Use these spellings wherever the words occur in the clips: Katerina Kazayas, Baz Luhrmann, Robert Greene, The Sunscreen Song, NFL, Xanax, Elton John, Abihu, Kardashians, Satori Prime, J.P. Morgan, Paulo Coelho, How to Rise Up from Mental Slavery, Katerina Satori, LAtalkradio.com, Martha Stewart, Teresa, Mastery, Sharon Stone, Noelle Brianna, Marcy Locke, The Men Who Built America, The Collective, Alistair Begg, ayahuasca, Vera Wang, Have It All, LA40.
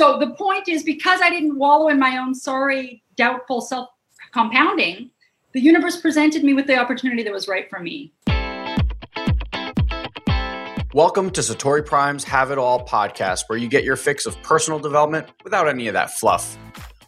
So the point is, because I didn't wallow in my own sorry, doubtful self-compounding, the universe presented me with the opportunity that was right for me. Welcome to Satori Prime's Have It All podcast, where you get your fix of personal development without any of that fluff.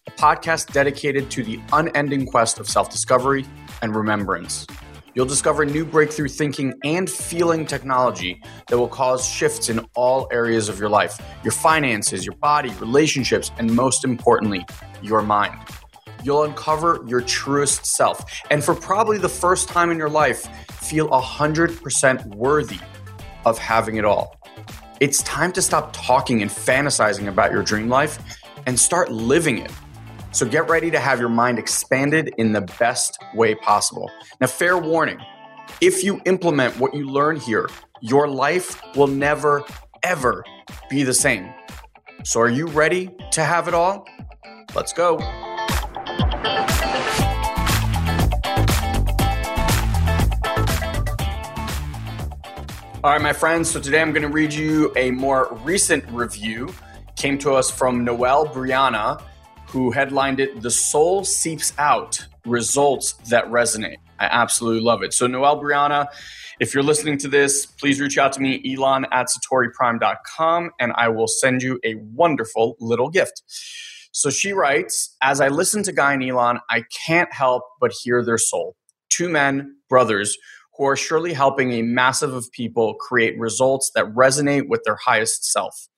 A podcast dedicated to the unending quest of self-discovery and remembrance. You'll discover new breakthrough thinking and feeling technology that will cause shifts in all areas of your life, your finances, your body, relationships, and most importantly, your mind. You'll uncover your truest self, and for probably the first time in your life, feel 100% worthy of having it all. It's time to stop talking and fantasizing about your dream life and start living it. So get ready to have your mind expanded in the best way possible. Now, fair warning, if you implement what you learn here, your life will never, ever be the same. So are you ready to have it all? Let's go. All right, my friends. So today I'm going to read you a more recent review. It came to us from Noelle Brianna, who headlined it, "The Soul Seeps Out, Results That Resonate." I absolutely love it. So Noelle Brianna, if you're listening to this, please reach out to me, elon@satoriprime.com, and I will send you a wonderful little gift. So she writes, "As I listen to Guy and Elon, I can't help but hear their soul. Two men, brothers, who are surely helping a massive of people create results that resonate with their highest self.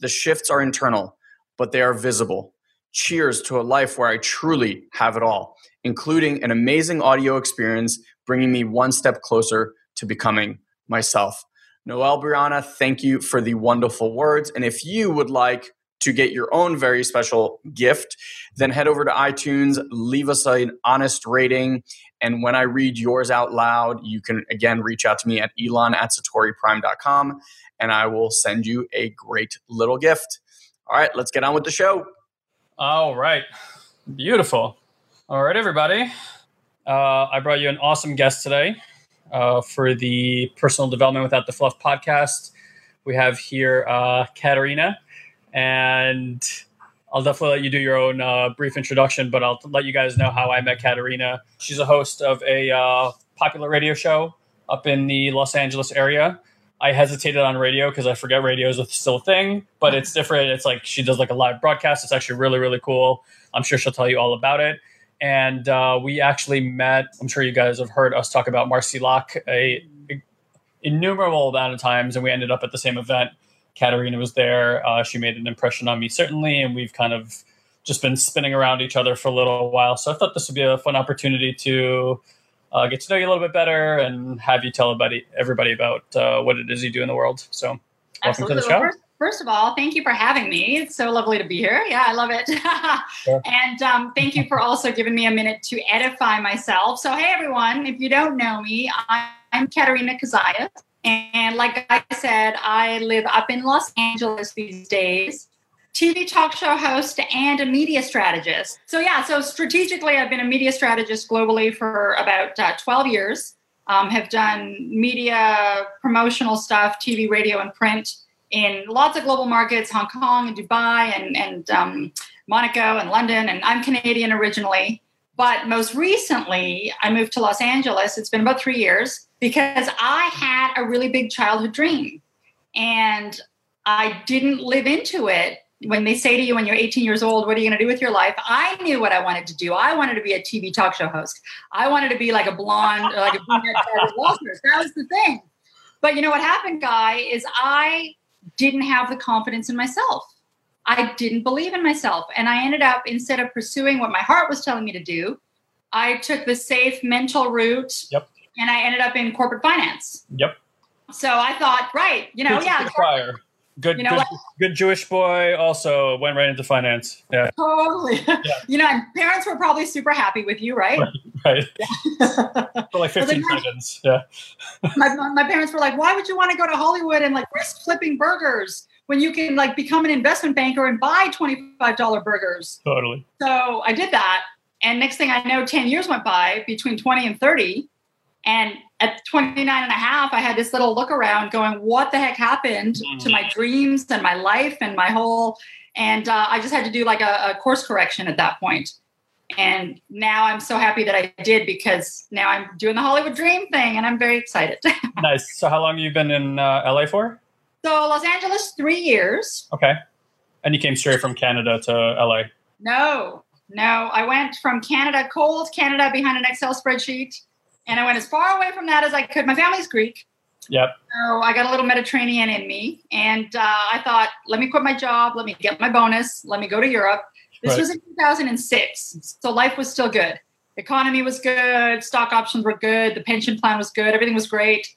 The shifts are internal, but they are visible. Cheers to a life where I truly have it all, including an amazing audio experience, bringing me one step closer to becoming myself." Noelle Brianna, thank you for the wonderful words. And if you would like to get your own very special gift, then head over to iTunes, leave us an honest rating. And when I read yours out loud, you can, again, reach out to me at elon@satoriprime.com, and I will send you a great little gift. All right, let's get on with the show. All right. Beautiful. All right, everybody. I brought you an awesome guest today for the Personal Development Without the Fluff podcast. We have here Katerina, and I'll definitely let you do your own brief introduction, but I'll let you guys know how I met Katerina. She's a host of a popular radio show up in the Los Angeles area. I hesitated on radio because I forget radio is still a thing, but it's different. It's like she does like a live broadcast. It's actually really, really cool. I'm sure she'll tell you all about it. And we actually met, I'm sure you guys have heard us talk about Marcy Locke an innumerable amount of times, and we ended up at the same event. Katerina was there. She made an impression on me, certainly, and we've kind of just been spinning around each other for a little while. So I thought this would be a fun opportunity to get to know you a little bit better and have you tell everybody about what it is you do in the world. So welcome Absolutely. To the show. Well, first of all, thank you for having me. It's so lovely to be here. Yeah, I love it. Sure. And thank you for also giving me a minute to edify myself. So hey, everyone, if you don't know me, I'm Katerina Kazayas. And like I said, I live up in Los Angeles these days. TV talk show host and a media strategist. So yeah, so strategically, I've been a media strategist globally for about 12 years. Have done media, promotional stuff, TV, radio, and print in lots of global markets, Hong Kong and Dubai and Monaco and London. And I'm Canadian originally. But most recently, I moved to Los Angeles. It's been about 3 years because I had a really big childhood dream. And I didn't live into it. When they say to you when you're 18 years old, what are you going to do with your life? I knew what I wanted to do. I wanted to be a TV talk show host. I wanted to be like a blonde, or like a brunette. That was the thing. But you know what happened, Guy, is I didn't have the confidence in myself. I didn't believe in myself. And I ended up, instead of pursuing what my heart was telling me to do, I took the safe mental route. Yep. And I ended up in corporate finance. Yep. So I thought, right, you know, Good Jewish boy also went right into finance. Yeah. Totally. Yeah. You know, and parents were probably super happy with you, right? Right. Yeah. For like 15 seconds. Yeah. my parents were like, why would you want to go to Hollywood and like risk flipping burgers when you can like become an investment banker and buy $25 burgers? Totally. So I did that. And next thing I know, 10 years went by between 20 and 30. And at 29 and a half, I had this little look around going, what the heck happened to my dreams and my life and my whole, And I just had to do like a course correction at that point. And now I'm so happy that I did, because now I'm doing the Hollywood Dream thing and I'm very excited. Nice. So how long have you been in LA for? So Los Angeles, 3 years. Okay. And you came straight from Canada to LA? No. I went from Canada, cold Canada, behind an Excel spreadsheet. And I went as far away from that as I could. My family's Greek. Yep. So I got a little Mediterranean in me. And I thought, let me quit my job. Let me get my bonus. Let me go to Europe. This was in 2006. So life was still good. The economy was good. Stock options were good. The pension plan was good. Everything was great.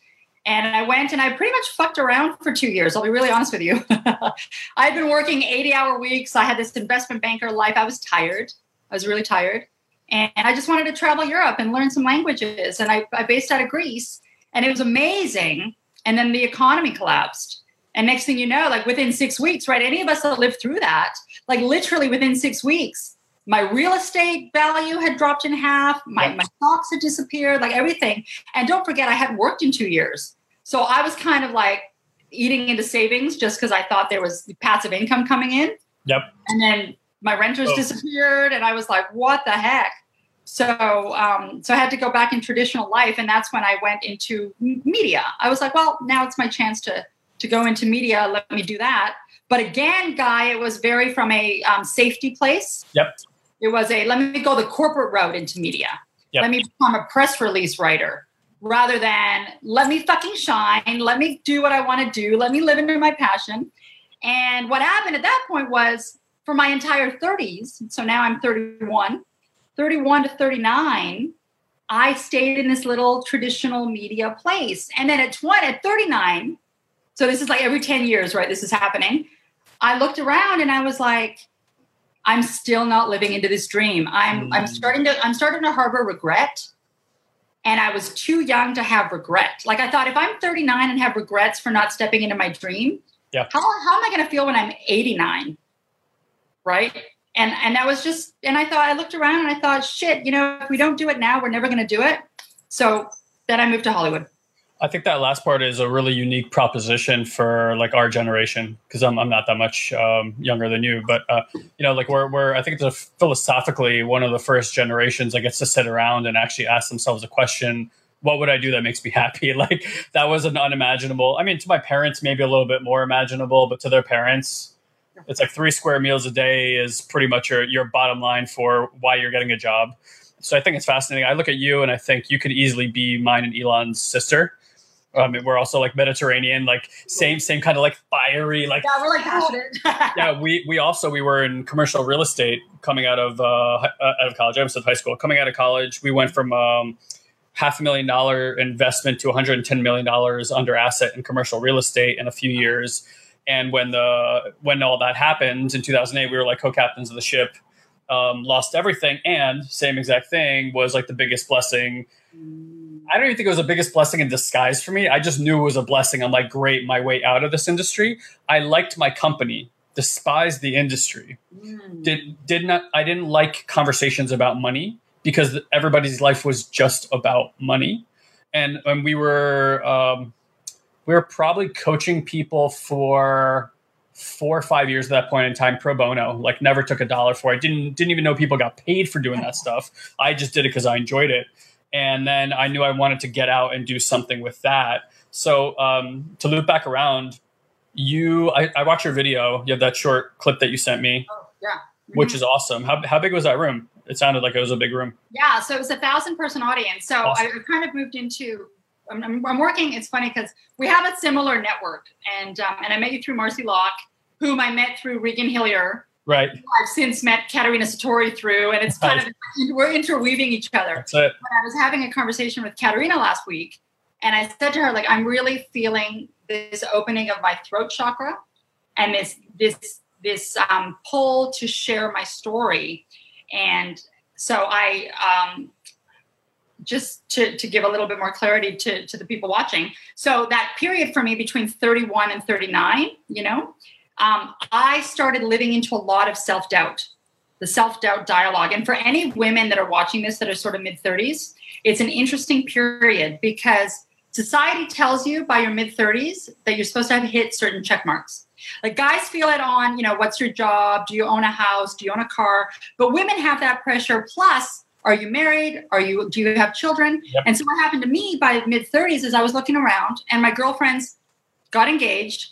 And I went and I pretty much fucked around for 2 years. I'll be really honest with you. I had been working 80-hour weeks. I had this investment banker life. I was tired. I was really tired. And I just wanted to travel Europe and learn some languages. And I based out of Greece. And it was amazing. And then the economy collapsed. And next thing you know, like within 6 weeks, right? Any of us that lived through that, like literally within 6 weeks, my real estate value had dropped in half. My stocks had disappeared, like everything. And don't forget, I hadn't worked in 2 years. So I was kind of like eating into savings just because I thought there was passive income coming in. Yep. And then my renters disappeared. And I was like, what the heck? So I had to go back in traditional life. And that's when I went into media. I was like, well, now it's my chance to go into media. Let me do that. But again, Guy, it was very from a safety place. Yep. It was let me go the corporate route into media. Yep. Let me become a press release writer rather than let me fucking shine. Let me do what I want to do. Let me live into my passion. And what happened at that point was for my entire 30s. So now I'm 31 to 39. I stayed in this little traditional media place. And then at 39, so this is like every 10 years, right? This is happening. I looked around and I was like, I'm still not living into this dream. I'm starting to harbor regret. And I was too young to have regret. Like I thought, if I'm 39 and have regrets for not stepping into my dream, how am I going to feel when I'm 89? Right. And that was just, and I thought, I looked around and I thought, shit, if we don't do it now, we're never going to do it. So then I moved to Hollywood. I think that last part is a really unique proposition for like our generation, because I'm not that much younger than you, but like we're I think it's philosophically one of the first generations that gets to sit around and actually ask themselves a question: what would I do that makes me happy? Like that was an unimaginable. I mean, to my parents, maybe a little bit more imaginable, but to their parents, it's like 3 square meals a day is pretty much your bottom line for why you're getting a job. So I think it's fascinating. I look at you and I think you could easily be mine and Elon's sister. We're also like Mediterranean, like same kind of like fiery, like yeah, we're like passionate. Yeah, we were in commercial real estate coming out of college. I almost said high school. Coming out of college, we went from $500,000 investment to $110 million under asset in commercial real estate in a few years. And when all that happened in 2008, we were like co-captains of the ship, lost everything, and same exact thing was like the biggest blessing. I don't even think it was the biggest blessing in disguise for me. I just knew it was a blessing. I'm like, great, my way out of this industry. I liked my company, despised the industry. Mm. I didn't like conversations about money because everybody's life was just about money. And we were probably coaching people for 4 or 5 years at that point in time, pro bono, like never took a dollar for it. Didn't even know people got paid for doing that stuff. I just did it because I enjoyed it. And then I knew I wanted to get out and do something with that. So to loop back around, I watched your video. You have that short clip that you sent me, mm-hmm. which is awesome. How big was that room? It sounded like it was a big room. Yeah, so it was 1,000-person audience. So awesome. I kind of moved into. I'm working. It's funny because we have a similar network, and I met you through Marcy Locke, whom I met through Regan Hillier. Right. I've since met Katerina Satori through, and it's kind of, we're interweaving each other. That's it. When I was having a conversation with Katerina last week, and I said to her, like, I'm really feeling this opening of my throat chakra and this pull to share my story. And so I, just to give a little bit more clarity to the people watching. So that period for me between 31 and 39, I started living into a lot of self-doubt, the self-doubt dialogue. And for any women that are watching this that are sort of mid-30s, it's an interesting period because society tells you by your mid-30s that you're supposed to have hit certain check marks. Like guys feel it on, you know, what's your job? Do you own a house? Do you own a car? But women have that pressure. Plus, are you married? Do you have children? Yep. And so what happened to me by mid 30s is I was looking around and my girlfriends got engaged.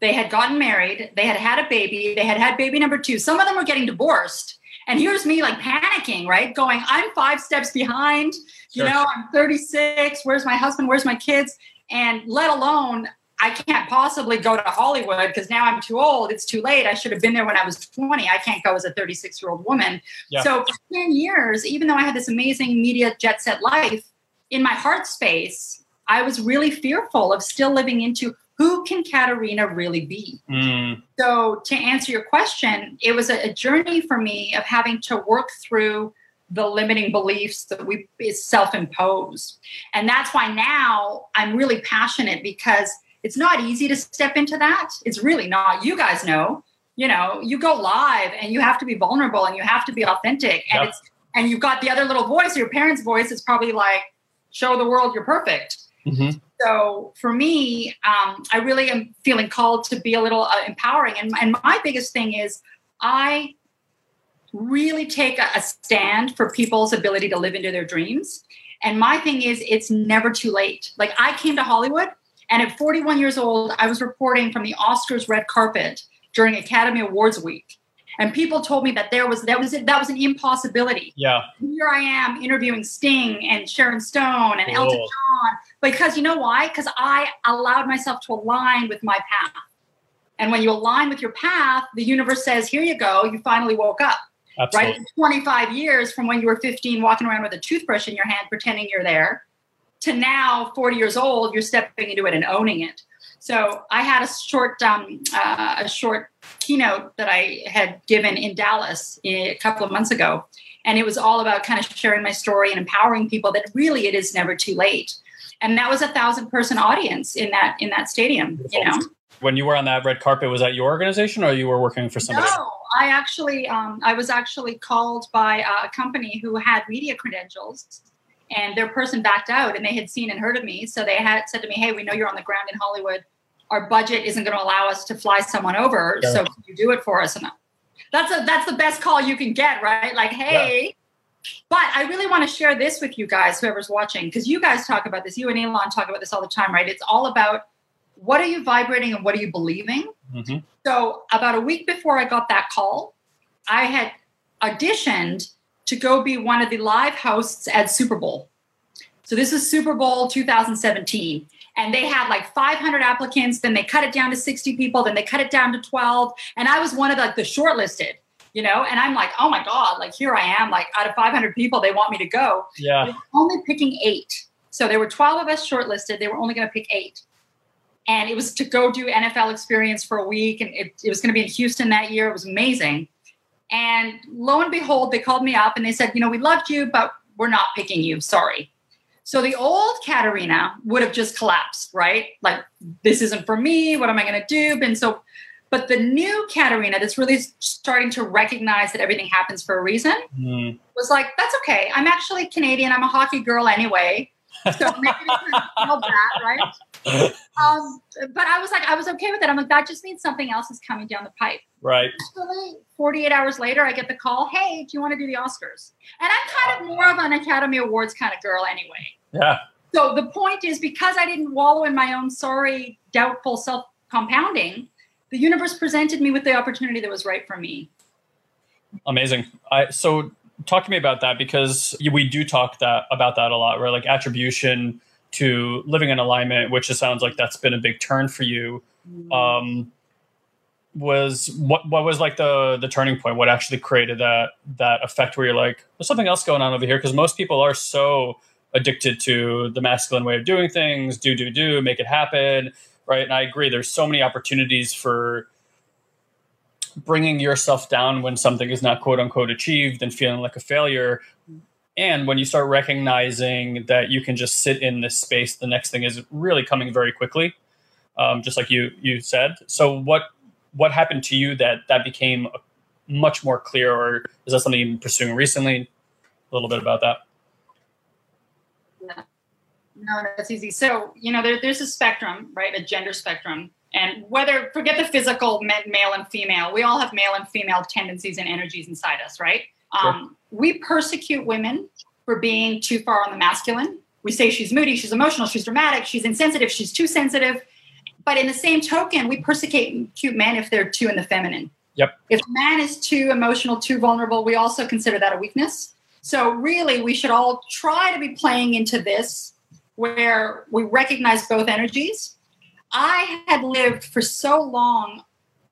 They had gotten married. They had had a baby. They had had baby number 2. Some of them were getting divorced. And here's me like panicking, right? Going, I'm 5 steps behind. Sure. You know, I'm 36. Where's my husband? Where's my kids? And let alone, I can't possibly go to Hollywood because now I'm too old. It's too late. I should have been there when I was 20. I can't go as a 36-year-old woman. Yeah. So for 10 years, even though I had this amazing media jet set life, in my heart space, I was really fearful of still living into who can Katerina really be? Mm. So to answer your question, it was a journey for me of having to work through the limiting beliefs that we self-impose. And that's why now I'm really passionate, because it's not easy to step into that. It's really not. You guys know, you know, you go live and you have to be vulnerable and you have to be authentic. And and you've got the other little voice, your parents' voice is probably like, show the world you're perfect. Mm-hmm. So for me, I really am feeling called to be a little empowering. And my biggest thing is I really take a stand for people's ability to live into their dreams. And my thing is it's never too late. Like I came to Hollywood and at 41 years old, I was reporting from the Oscars red carpet during Academy Awards week. And people told me that that was an impossibility. Yeah. Here I am interviewing Sting and Sharon Stone and Elton John, because you know why? Because I allowed myself to align with my path. And when you align with your path, the universe says, here you go. You finally woke up. Absolutely. Right? 25 years from when you were 15, walking around with a toothbrush in your hand, pretending you're there, to now 40 years old, you're stepping into it and owning it. So I had a short keynote that I had given in Dallas a couple of months ago. And it was all about kind of sharing my story and empowering people that really it is never too late. And that was 1,000-person audience in that stadium, you know. When you were on that red carpet, was that your organization or you were working for somebody? No, I actually, I was called by a company who had media credentials. And their person backed out and they had seen and heard of me. So they had said to me, hey, we know you're on the ground in Hollywood. Our budget isn't going to allow us to fly someone over. Yeah. So can you do it for us? And that's the best call you can get, right? Like, hey. Yeah. But I really want to share this with you guys, whoever's watching, because you guys talk about this. You and Elon talk about this all the time, right? It's all about what are you vibrating and what are you believing? Mm-hmm. So about a week before I got that call, I had auditioned to go be one of the live hosts at Super Bowl. So this is Super Bowl 2017. And they had like 500 applicants. Then they cut it down to 60 people. Then they cut it down to 12. And I was one of the shortlisted, you know? And I'm like, oh my God, like here I am, like out of 500 people, they want me to go. Yeah. They're only picking 8. So there were 12 of us shortlisted. They were only going to pick 8. And it was to go do NFL experience for a week. And it was going to be in Houston that year. It was amazing. And lo and behold, they called me up and they said, you know, we loved you, but we're not picking you. Sorry. So the old Katerina would have just collapsed, right? Like, this isn't for me. What am I going to do? And so, but the new Katerina that's really starting to recognize that everything happens for a reason was like, that's okay. I'm actually Canadian. I'm a hockey girl anyway. So maybe all that, right? But I was like, I was okay with it. I'm like, that just means something else is coming down the pipe. Right. Actually, 48 hours later, I get the call. Hey, do you want to do the Oscars? And I'm kind of more of an Academy Awards kind of girl anyway. Yeah. So the point is, because I didn't wallow in my own sorry, doubtful self-compounding, the universe presented me with the opportunity that was right for me. Amazing. So talk to me about that, because we do talk about that a lot, right? Like attribution to living in alignment, which it sounds like that's been a big turn for you. Was what was like the turning point? What actually created that effect where you're like, there's something else going on over here? Because most people are so addicted to the masculine way of doing things, do, make it happen, right? And I agree, there's so many opportunities for bringing yourself down when something is not quote unquote achieved and feeling like a failure. And when you start recognizing that you can just sit in this space, the next thing is really coming very quickly. Just like you said. So what happened to you that became much more clear, or is that something you've been pursuing recently? A little bit about that. No, that's easy. So, you know, there's a spectrum, right? A gender spectrum. And whether, forget the physical, male and female, we all have male and female tendencies and energies inside us, right? Sure. We persecute women for being too far on the masculine. We say she's moody, she's emotional, she's dramatic, she's insensitive, she's too sensitive. But in the same token, we persecute men if they're too in the feminine. Yep. If a man is too emotional, too vulnerable, we also consider that a weakness. So really, we should all try to be playing into this where we recognize both energies. I had lived for so long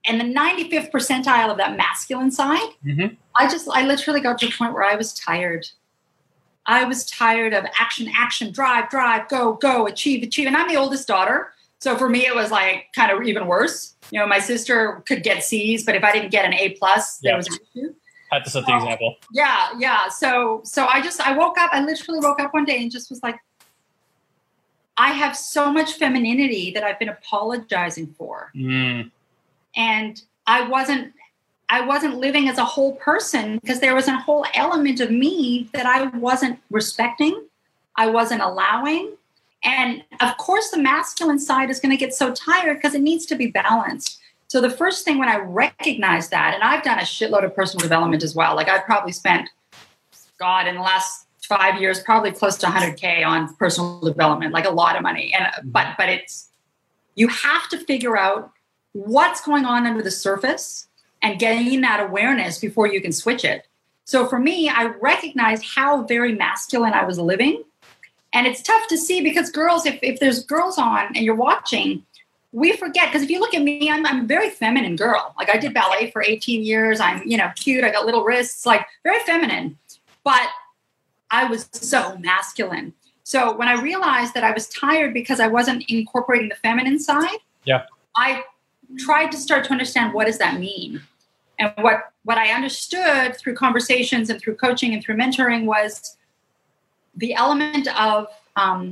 in the 95th percentile of that masculine side. Mm-hmm. I literally got to a point where I was tired. I was tired of action, drive, go, achieve. And I'm the oldest daughter. So for me, it was like kind of even worse. You know, my sister could get C's, but if I didn't get an A+, there was an issue. That's the example. Yeah. So I woke up. I literally woke up one day and just was like, I have so much femininity that I've been apologizing for, and I wasn't living as a whole person because there was a whole element of me that I wasn't respecting, I wasn't allowing. And of course, the masculine side is going to get so tired because it needs to be balanced. So the first thing when I recognize that, and I've done a shitload of personal development as well. Like I've probably spent, in the last 5 years, probably close to 100K on personal development, like a lot of money. And but it's, you have to figure out what's going on under the surface and gain that awareness before you can switch it. So for me, I recognized how very masculine I was living. And it's tough to see because girls, if there's girls on and you're watching, we forget. Because if you look at me, I'm a very feminine girl. Like I did ballet for 18 years. I'm, cute. I got little wrists, like very feminine. But I was so masculine. So when I realized that I was tired because I wasn't incorporating the feminine side, I tried to start to understand what does that mean. And what I understood through conversations and through coaching and through mentoring was the element of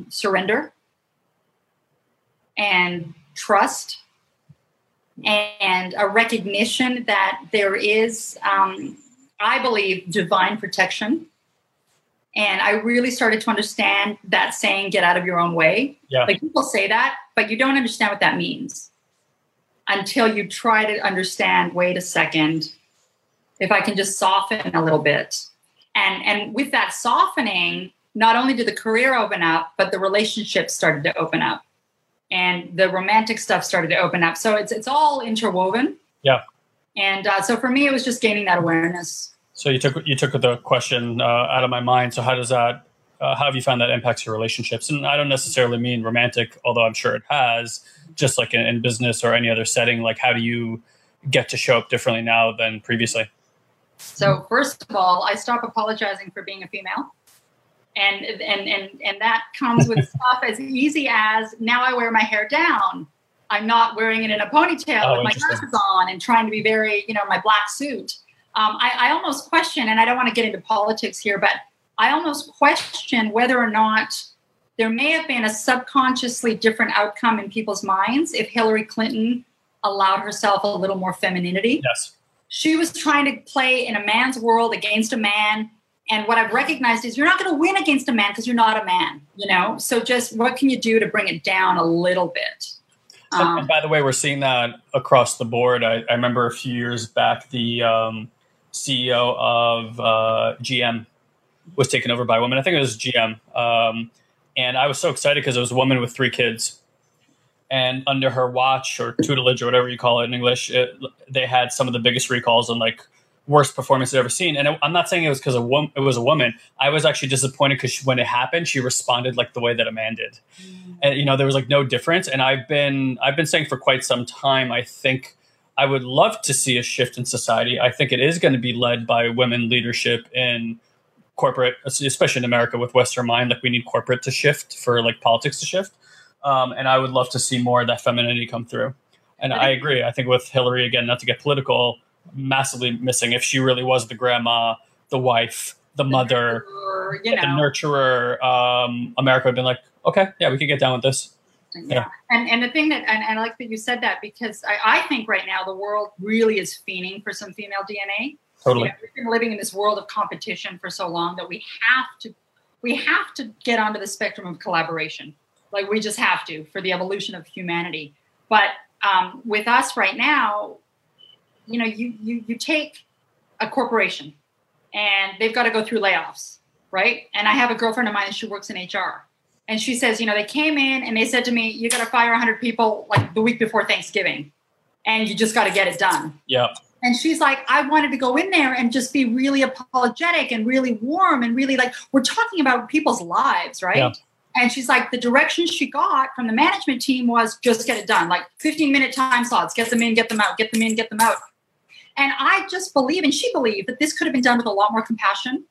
surrender and trust and a recognition that there is, I believe, divine protection. And I really started to understand that saying, get out of your own way. Yeah. Like people say that, but you don't understand what that means until you try to understand, wait a second, if I can just soften a little bit. And with that softening, not only did the career open up, but the relationships started to open up and the romantic stuff started to open up. So it's all interwoven. Yeah. And so for me, it was just gaining that awareness. So you took the question out of my mind. So how does that, how have you found that impacts your relationships? And I don't necessarily mean romantic, although I'm sure it has, just like in business or any other setting, like how do you get to show up differently now than previously? So first of all, I stop apologizing for being a female. And that comes with stuff as easy as now I wear my hair down. I'm not wearing it in a ponytail with my glasses on and trying to be very, my black suit. I almost question, and I don't want to get into politics here, but I almost question whether or not there may have been a subconsciously different outcome in people's minds if Hillary Clinton allowed herself a little more femininity. Yes. She was trying to play in a man's world against a man. And what I've recognized is you're not going to win against a man because you're not a man, So just what can you do to bring it down a little bit? And by the way, we're seeing that across the board. I remember a few years back, the CEO of GM was taken over by a woman. I think it was GM. And I was so excited because it was a woman with 3 kids. And under her watch or tutelage or whatever you call it in English, they had some of the biggest recalls and like worst performances I've ever seen. And I'm not saying it was because it was a woman. I was actually disappointed because when it happened, she responded like the way that a man did. And, there was like no difference. And I've been saying for quite some time, I think I would love to see a shift in society. I think it is going to be led by women leadership in corporate, especially in America with Western mind. Like we need corporate to shift for like politics to shift. And I would love to see more of that femininity come through. And I agree. I think with Hillary, again, not to get political, massively missing if she really was the grandma, the wife, the mother, the nurturer, America would have been like, okay, yeah, we can get down with this. Yeah. And the thing that, and I like that you said that because I think right now the world really is fiending for some female DNA. Totally. We've been living in this world of competition for so long that we have to get onto the spectrum of collaboration. Like we just have to for the evolution of humanity. But with us right now, you know, you take a corporation and they've got to go through layoffs, right? And I have a girlfriend of mine and she works in HR. And she says, you know, they came in and they said to me, you got to fire 100 people like the week before Thanksgiving and you just got to get it done. Yep. And she's like, I wanted to go in there and just be really apologetic and really warm and really like, we're talking about people's lives, right? Yep. And she's like, the direction she got from the management team was just get it done. Like 15-minute time slots, get them in, get them out, get them in, get them out. And I just believe, and she believed, that this could have been done with a lot more compassion,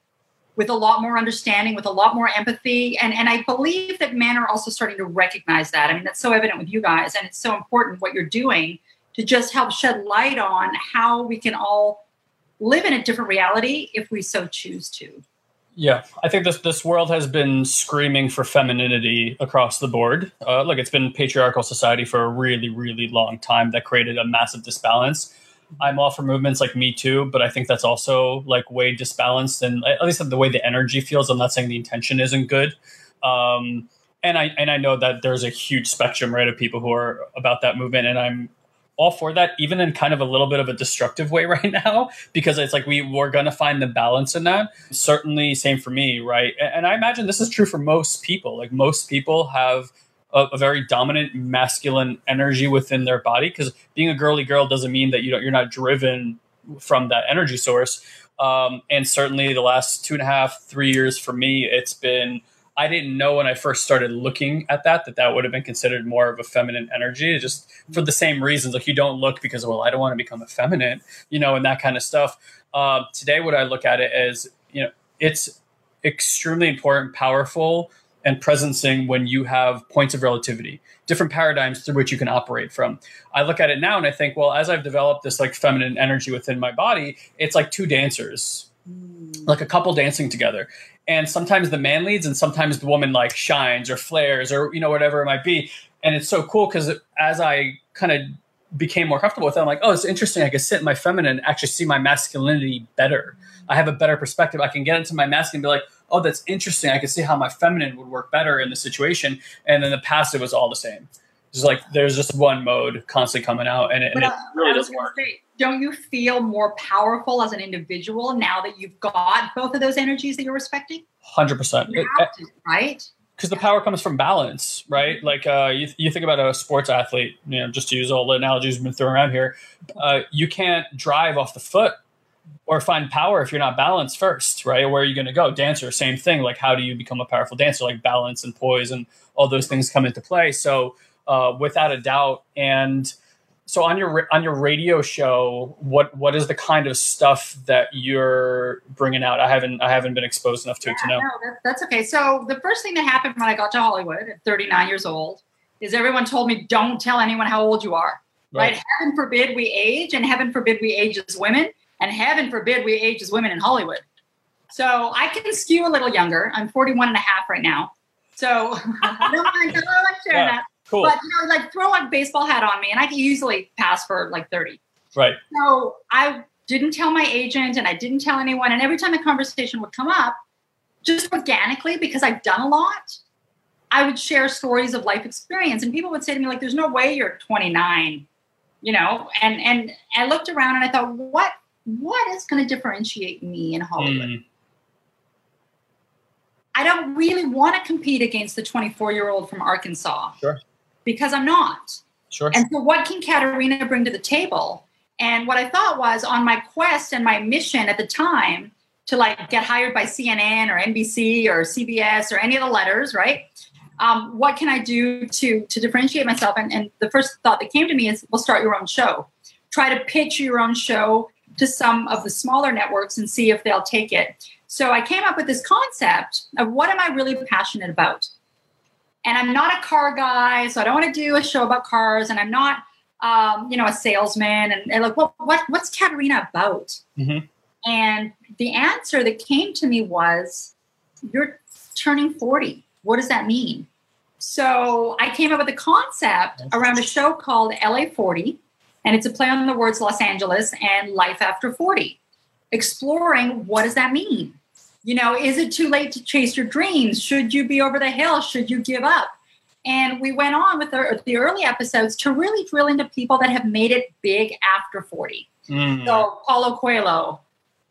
with a lot more understanding, with a lot more empathy. And I believe that men are also starting to recognize that. I mean, that's so evident with you guys. And it's so important what you're doing to just help shed light on how we can all live in a different reality if we so choose to. Yeah, I think this world has been screaming for femininity across the board. Look, it's been patriarchal society for a really, really long time that created a massive disbalance. I'm all for movements like Me Too, but I think that's also like way disbalanced, and at least the way the energy feels. I'm not saying the intention isn't good. And I know that there's a huge spectrum, right, of people who are about that movement, and I'm all for that, even in kind of a little bit of a destructive way right now, because it's like we're going to find the balance in that. Certainly, same for me, right? And I imagine this is true for most people. Like most people have a very dominant masculine energy within their body, because being a girly girl doesn't mean that you're not driven from that energy source. And certainly the last 2.5-3 years for me, it's been, I didn't know when I first started looking at that would have been considered more of a feminine energy, just for the same reasons. Like you don't look because, well, I don't want to become effeminate, you know, and that kind of stuff. Today, what I look at it as, you know, it's extremely important, powerful, and presencing when you have points of relativity, different paradigms through which you can operate from. I look at it now and I think, well, as I've developed this like feminine energy within my body, it's like two dancers, like a couple dancing together. And sometimes the man leads and sometimes the woman like shines or flares or, you know, whatever it might be. And it's so cool because as I kind of became more comfortable with it, I'm like, oh, it's interesting. I can sit in my feminine and actually see my masculinity better. I have a better perspective. I can get into my masculine and be like, oh, that's interesting. I could see how my feminine would work better in the situation. And in the past, it was all the same. It's like there's just one mode constantly coming out, and it really doesn't work. Say, don't you feel more powerful as an individual now that you've got both of those energies that you're respecting? 100%. Right? Because the power comes from balance, right? Like you think about a sports athlete, you know, just to use all the analogies we've been throwing around here, you can't drive off the foot or find power if you're not balanced first, right? Where are you going to go? Dancer, same thing. Like, how do you become a powerful dancer? Like balance and poise and all those things come into play. So without a doubt. And so on your radio show, what is the kind of stuff that you're bringing out? I haven't been exposed enough to it to know. No, that's okay. So the first thing that happened when I got to Hollywood at 39 years old is everyone told me, don't tell anyone how old you are, right? Heaven forbid we age, and heaven forbid we age as women. And heaven forbid we age as women in Hollywood. So I can skew a little younger. I'm 41.5 right now. So I don't mind sharing that. Cool. But you know, like throw a baseball hat on me and I can easily pass for like 30. Right. So I didn't tell my agent and I didn't tell anyone. And every time a conversation would come up, just organically, because I've done a lot, I would share stories of life experience. And people would say to me, like, there's no way you're 29, you know? And I looked around and I thought, what is going to differentiate me in Hollywood? I don't really want to compete against the 24-year-old from Arkansas because I'm not. Sure. And so what can Katerina bring to the table? And what I thought was on my quest and my mission at the time to like get hired by CNN or NBC or CBS or any of the letters, right? What can I do to differentiate myself? And the first thought that came to me is, well, start your own show. Try to pitch your own show to some of the smaller networks and see if they'll take it. So I came up with this concept of what am I really passionate about? And I'm not a car guy, so I don't want to do a show about cars. And I'm not, you know, a salesman. And like, what's Katerina about? Mm-hmm. And the answer that came to me was, you're turning 40. What does that mean? So I came up with a concept around a show called LA40. And it's a play on the words Los Angeles and life after 40, exploring what does that mean? You know, is it too late to chase your dreams? Should you be over the hill? Should you give up? And we went on with the early episodes to really drill into people that have made it big after 40. Mm. So Paulo Coelho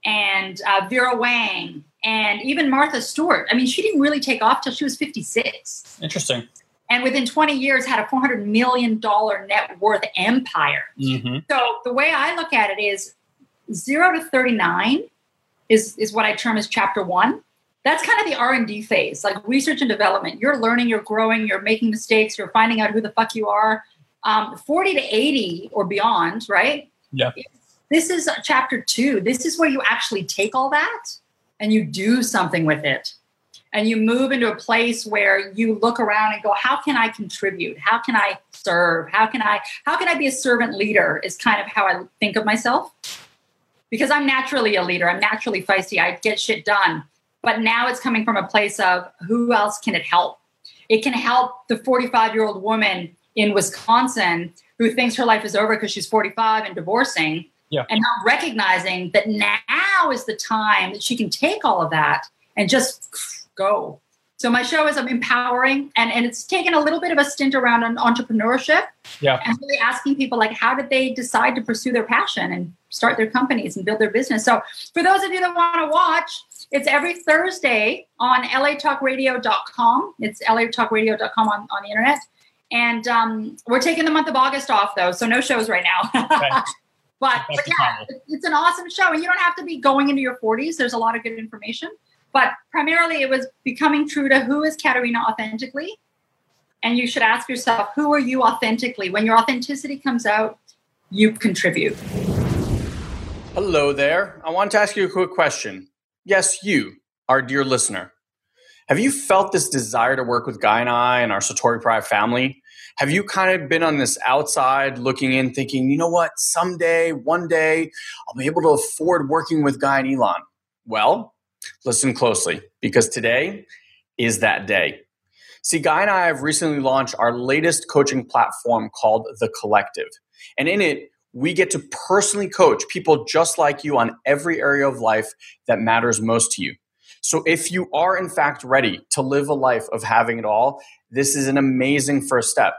and Vera Wang and even Martha Stewart. I mean, she didn't really take off till she was 56. Interesting. And within 20 years had a $400 million net worth empire. Mm-hmm. So the way I look at it is 0 to 39 is what I term as chapter one. That's kind of the R&D phase, like research and development. You're learning, you're growing, you're making mistakes, you're finding out who the fuck you are. 40 to 80 or beyond, right? Yeah. This is chapter two. This is where you actually take all that and you do something with it. And you move into a place where you look around and go, how can I contribute? How can I serve? How can I be a servant leader is kind of how I think of myself. Because I'm naturally a leader. I'm naturally feisty. I get shit done. But now it's coming from a place of who else can it help? It can help the 45-year-old woman in Wisconsin who thinks her life is over because she's 45 and divorcing, yeah, and not recognizing that now is the time that she can take all of that and just go. So my show is empowering, and it's taken a little bit of a stint around on entrepreneurship, yeah, and really asking people, like, how did they decide to pursue their passion and start their companies and build their business? So for those of you that want to watch, it's every Thursday on LAtalkradio.com. It's LAtalkradio.com on the internet. And we're taking the month of August off, though, so no shows right now. Right. But yeah, it's an awesome show. And you don't have to be going into your 40s. There's a lot of good information. But primarily it was becoming true to who is Katerina authentically. And you should ask yourself, who are you authentically? When your authenticity comes out, you contribute. Hello there. I want to ask you a quick question. Yes, you, our dear listener. Have you felt this desire to work with Guy and I and our Satori Prime family? Have you kind of been on this outside looking in thinking, you know what, someday, one day, I'll be able to afford working with Guy and Elon? Well, listen closely, because today is that day. See, Guy and I have recently launched our latest coaching platform called The Collective. And in it, we get to personally coach people just like you on every area of life that matters most to you. So if you are in fact ready to live a life of having it all, this is an amazing first step.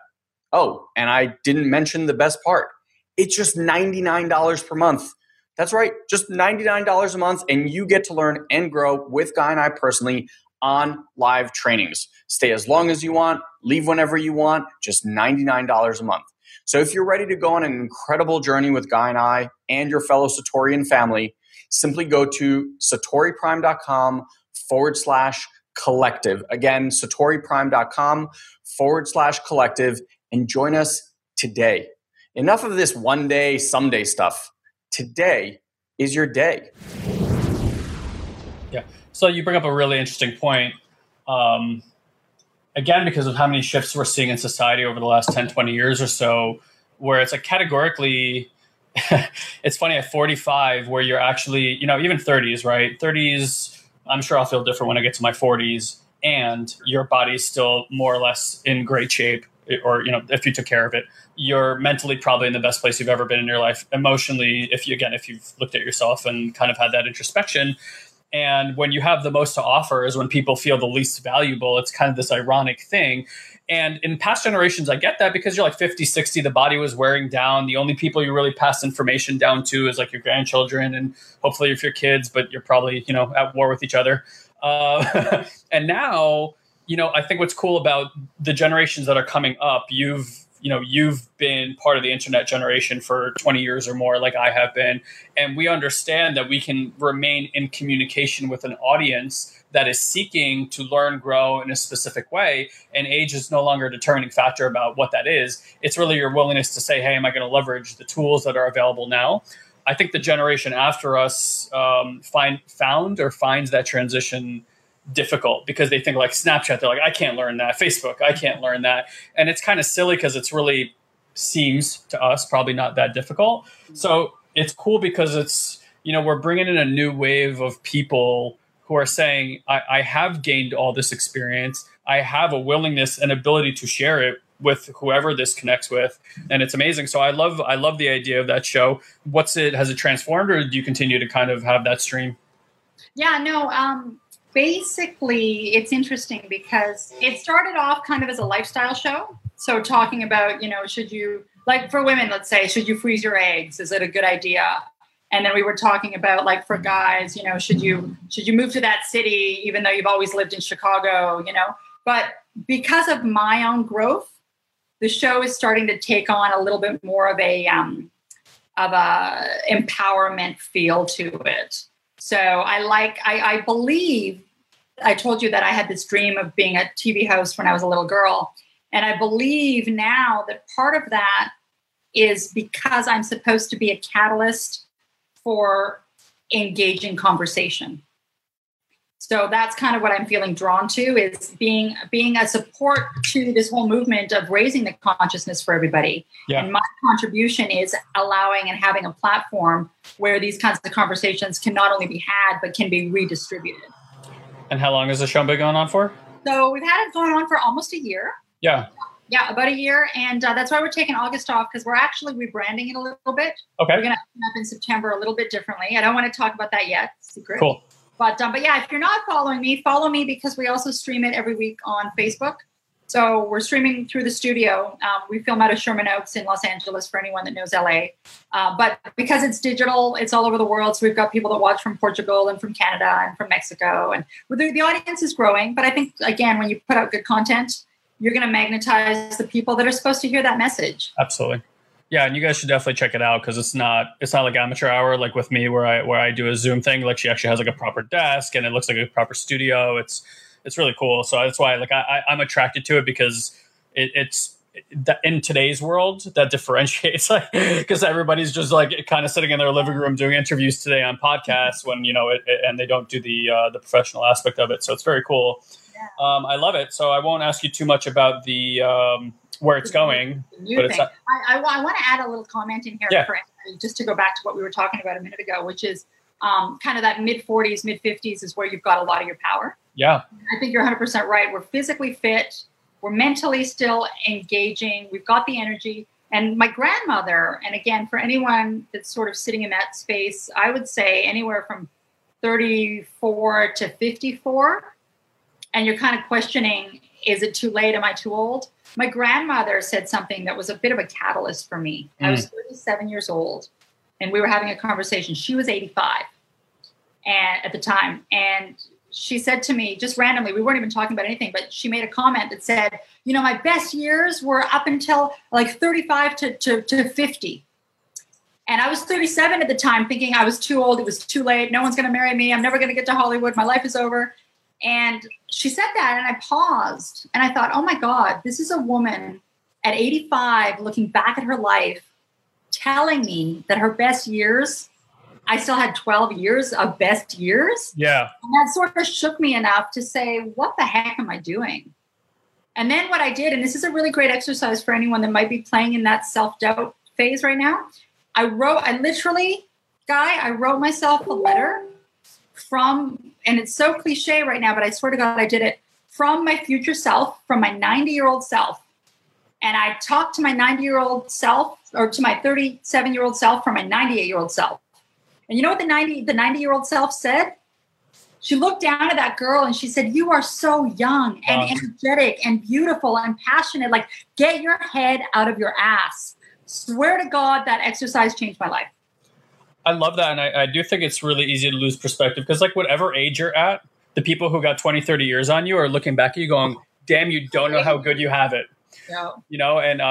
Oh, and I didn't mention the best part. It's just $99 per month. That's right, just $99 a month, and you get to learn and grow with Guy and I personally on live trainings. Stay as long as you want, leave whenever you want, just $99 a month. So if you're ready to go on an incredible journey with Guy and I and your fellow Satorian family, simply go to satoriprime.com/collective. Again, satoriprime.com/collective and join us today. Enough of this one day, someday stuff. Today is your day. Yeah. So you bring up a really interesting point. Again, because of how many shifts we're seeing in society over the last 10, 20 years or so, where it's like categorically, it's funny at 45 where you're actually, you know, even 30s, right? 30s, I'm sure I'll feel different when I get to my 40s, and your body's still more or less in great shape, or, you know, if you took care of it, you're mentally probably in the best place you've ever been in your life. Emotionally, if you've looked at yourself and kind of had that introspection. And when you have the most to offer is when people feel the least valuable. It's kind of this ironic thing. And in past generations, I get that because you're like 50, 60, the body was wearing down. The only people you really pass information down to is like your grandchildren and hopefully if your kids, but you're probably, you know, at war with each other. And now, you know, I think what's cool about the generations that are coming up, you've been part of the internet generation for 20 years or more, like I have been. And we understand that we can remain in communication with an audience that is seeking to learn, grow in a specific way. And age is no longer a determining factor about what that is. It's really your willingness to say, hey, am I going to leverage the tools that are available now? I think the generation after us finds that transition difficult because they think like Snapchat, they're like, I can't learn that. Facebook, I can't learn that. And it's kind of silly because it's really seems to us probably not that difficult. So it's cool because it's, you know, we're bringing in a new wave of people who are saying, I have gained all this experience. I have a willingness and ability to share it with whoever this connects with. And it's amazing. So I love the idea of that show. Has it transformed or do you continue to kind of have that stream? Yeah, no, Basically, it's interesting because it started off kind of as a lifestyle show. So talking about, you know, should you, like for women, let's say, should you freeze your eggs? Is it a good idea? And then we were talking about, like, for guys, you know, should you move to that city, even though you've always lived in Chicago, you know? But because of my own growth, the show is starting to take on a little bit more of a empowerment feel to it. So I believe, I told you that I had this dream of being a TV host when I was a little girl. And I believe now that part of that is because I'm supposed to be a catalyst for engaging conversation. So that's kind of what I'm feeling drawn to, is being a support to this whole movement of raising the consciousness for everybody. Yeah. And my contribution is allowing and having a platform where these kinds of conversations can not only be had, but can be redistributed. And how long has the show been going on for? So we've had it going on for almost a year. Yeah. Yeah, about a year. And that's why we're taking August off, because we're actually rebranding it a little bit. Okay. We're going to open up in September a little bit differently. I don't want to talk about that yet. Secret. Cool. But yeah, if you're not following me, follow me, because we also stream it every week on Facebook. So we're streaming through the studio. We film out of Sherman Oaks in Los Angeles, for anyone that knows LA. But because it's digital, it's all over the world. So we've got people that watch from Portugal and from Canada and from Mexico. And the audience is growing. But I think, again, when you put out good content, you're going to magnetize the people that are supposed to hear that message. Absolutely. Yeah, and you guys should definitely check it out, because it's not like amateur hour like with me, where I do a Zoom thing. Like, she actually has like a proper desk and it looks like a proper studio. It's really cool. So that's why, like, I'm attracted to it, because it's in today's world that differentiates, like, because everybody's just like kind of sitting in their living room doing interviews today on podcasts, when, you know, and they don't do the professional aspect of it. So it's very cool. Yeah. I love it. So I won't ask you too much about the where it's going. But it's not... I want to add a little comment in here, yeah, for anybody, just to go back to what we were talking about a minute ago, which is kind of that mid-40s, mid-50s is where you've got a lot of your power. Yeah. I think you're 100% right. We're physically fit. We're mentally still engaging. We've got the energy. And my grandmother, and again, for anyone that's sort of sitting in that space, I would say anywhere from 34 to 54, and you're kind of questioning, is it too late? Am I too old? My grandmother said something that was a bit of a catalyst for me. I was 37 years old, and we were having a conversation. She was 85 and at the time. And she said to me, just randomly, we weren't even talking about anything, but she made a comment that said, you know, my best years were up until like 35 to 50. And I was 37 at the time, thinking I was too old. It was too late. No one's going to marry me. I'm never going to get to Hollywood. My life is over. And she said that, and I paused, and I thought, oh my God, this is a woman at 85 looking back at her life, telling me that her best years, I still had 12 years of best years. Yeah. And that sort of shook me enough to say, what the heck am I doing? And then what I did, and this is a really great exercise for anyone that might be playing in that self-doubt phase right now. I wrote myself a letter from, and it's so cliche right now, but I swear to God, I did it from my future self, from my 90-year-old self. And I talked to my 90-year-old self, or to my 37-year-old self from my 98-year-old self. And you know what the 90-year-old self said? She looked down at that girl and she said, you are so young and energetic and beautiful and passionate. Like, get your head out of your ass. Swear to God, that exercise changed my life. I love that. And I do think it's really easy to lose perspective, because like whatever age you're at, the people who got 20, 30 years on you are looking back at you going, damn, you don't know how good you have it. Yeah. You know, and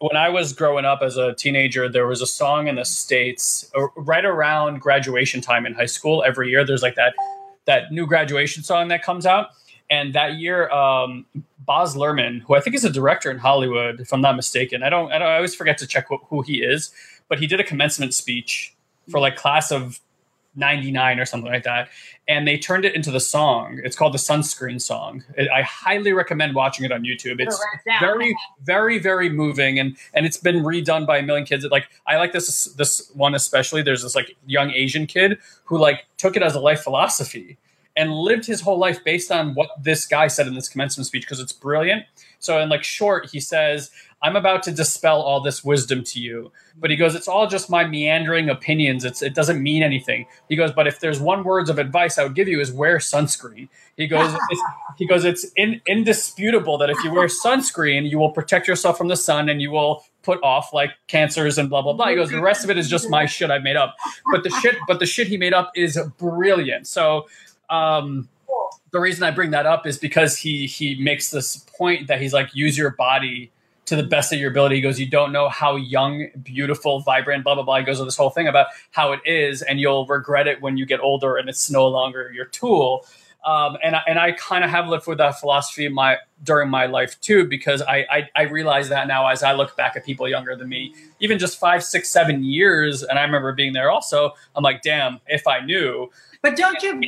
when I was growing up as a teenager, there was a song in the States right around graduation time in high school. Every year there's like that new graduation song that comes out. And that year, Baz Luhrmann, who I think is a director in Hollywood, if I'm not mistaken, I always forget to check who he is, but he did a commencement speech for like class of 99 or something like that. And they turned it into the song. It's called The Sunscreen Song. I highly recommend watching it on YouTube. It's very, very, very moving. And it's been redone by a million kids. Like, I like this one especially. There's this like young Asian kid who like took it as a life philosophy. and lived his whole life based on what this guy said in this commencement speech, because it's brilliant. So in like short, he says, I'm about to dispel all this wisdom to you. But he goes, it's all just my meandering opinions. It doesn't mean anything. He goes, but if there's one word of advice I would give you is wear sunscreen. He goes, it's indisputable that if you wear sunscreen, you will protect yourself from the sun and you will put off like cancers and blah, blah, blah. He goes, the rest of it is just my shit I made up. But the shit he made up is brilliant. So the reason I bring that up is because he makes this point that he's like, use your body to the best of your ability. He goes, you don't know how young, beautiful, vibrant, blah, blah, blah. He goes with this whole thing about how it is, and you'll regret it when you get older and it's no longer your tool. And I kind of have lived with that philosophy during my life too, because I realize that now as I look back at people younger than me, even just 5, 6, 7 years. And I remember being there also, I'm like, damn, if I knew. But don't you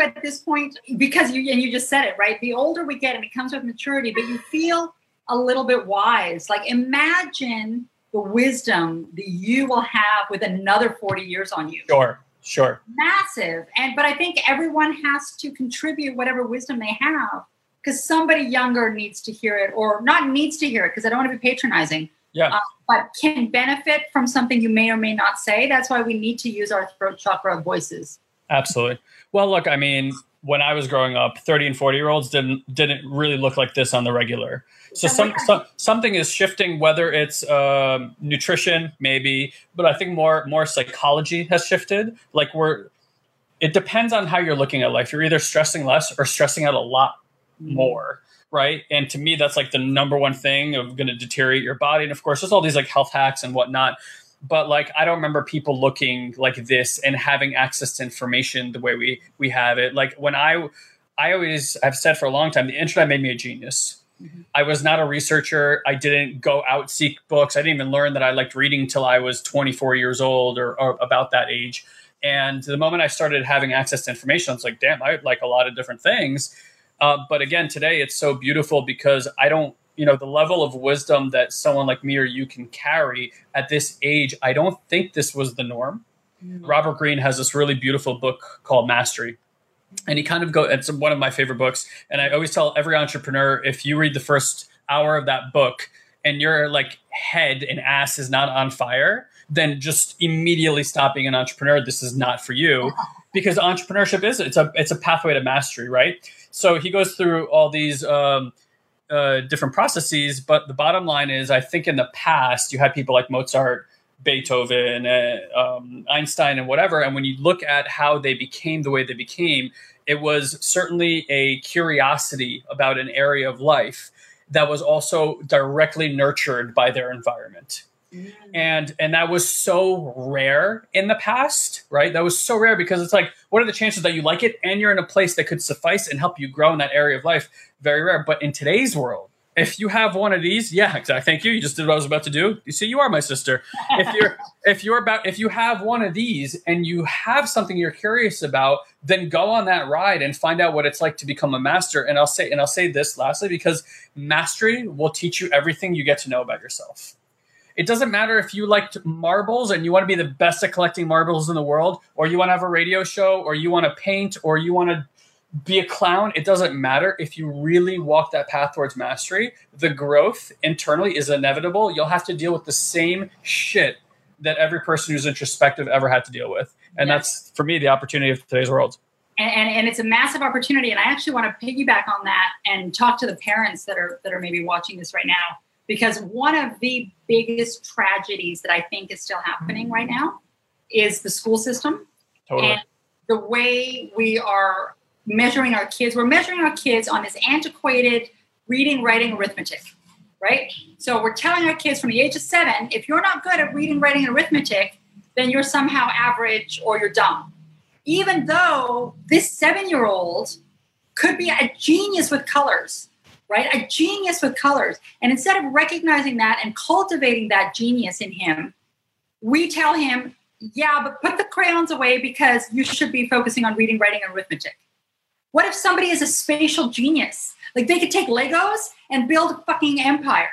at this point, because you just said it, right? The older we get, and it comes with maturity, but you feel a little bit wise. Like, imagine the wisdom that you will have with another 40 years on you. Sure. Massive. But I think everyone has to contribute whatever wisdom they have, because somebody younger needs to hear it, or not needs to hear it, because I don't want to be patronizing. Yeah. But can benefit from something you may or may not say. That's why we need to use our throat chakra voices. Absolutely. Well, look, I mean, when I was growing up, 30 and 40-year-olds didn't really look like this on the regular. So something is shifting, whether it's nutrition, maybe, but I think more psychology has shifted. Like it depends on how you're looking at life. You're either stressing less or stressing out a lot more, right? And to me, that's like the number one thing of going to deteriorate your body. And of course, there's all these like health hacks and whatnot. But like, I don't remember people looking like this and having access to information the way we have it. Like when I always have said for a long time, the internet made me a genius. Mm-hmm. I was not a researcher. I didn't go out seek books. I didn't even learn that I liked reading till I was 24 years old or about that age. And the moment I started having access to information, I was like, damn, I like a lot of different things. But again, today it's so beautiful because the level of wisdom that someone like me or you can carry at this age, I don't think this was the norm. Mm-hmm. Robert Greene has this really beautiful book called Mastery. And he kind of it's one of my favorite books. And I always tell every entrepreneur, if you read the first hour of that book and your like head and ass is not on fire, then just immediately stop being an entrepreneur. This is not for you. Because entrepreneurship it's a pathway to mastery, right? So he goes through all these different processes, but the bottom line is, I think in the past you had people like Mozart, Beethoven, Einstein, and whatever. And when you look at how they became the way they became, it was certainly a curiosity about an area of life that was also directly nurtured by their environment. Mm. And that was so rare in the past, right? That was so rare because it's like, what are the chances that you like it and you're in a place that could suffice and help you grow in that area of life? Very rare. But in today's world, if you have one of these, yeah, exactly. Thank you. You just did what I was about to do. You see, you are my sister. If you have one of these and you have something you're curious about, then go on that ride and find out what it's like to become a master. And I'll say this lastly, because mastery will teach you everything you get to know about yourself. It doesn't matter if you liked marbles and you want to be the best at collecting marbles in the world, or you want to have a radio show, or you want to paint, or you want to be a clown. It doesn't matter. If you really walk that path towards mastery, the growth internally is inevitable. You'll have to deal with the same shit that every person who's introspective ever had to deal with. And That's, for me, the opportunity of today's world. And it's a massive opportunity. And I actually want to piggyback on that and talk to the parents that are maybe watching this right now. Because one of the biggest tragedies that I think is still happening right now is the school system. Totally. And the way we are measuring our kids. We're measuring our kids on this antiquated reading, writing, arithmetic, right? So we're telling our kids from the age of 7, if you're not good at reading, writing, and arithmetic, then you're somehow average or you're dumb. Even though this 7-year-old could be a genius with colors. Right? A genius with colors. And instead of recognizing that and cultivating that genius in him, we tell him, yeah, but put the crayons away because you should be focusing on reading, writing, and arithmetic. What if somebody is a spatial genius? Like they could take Legos and build a fucking empire.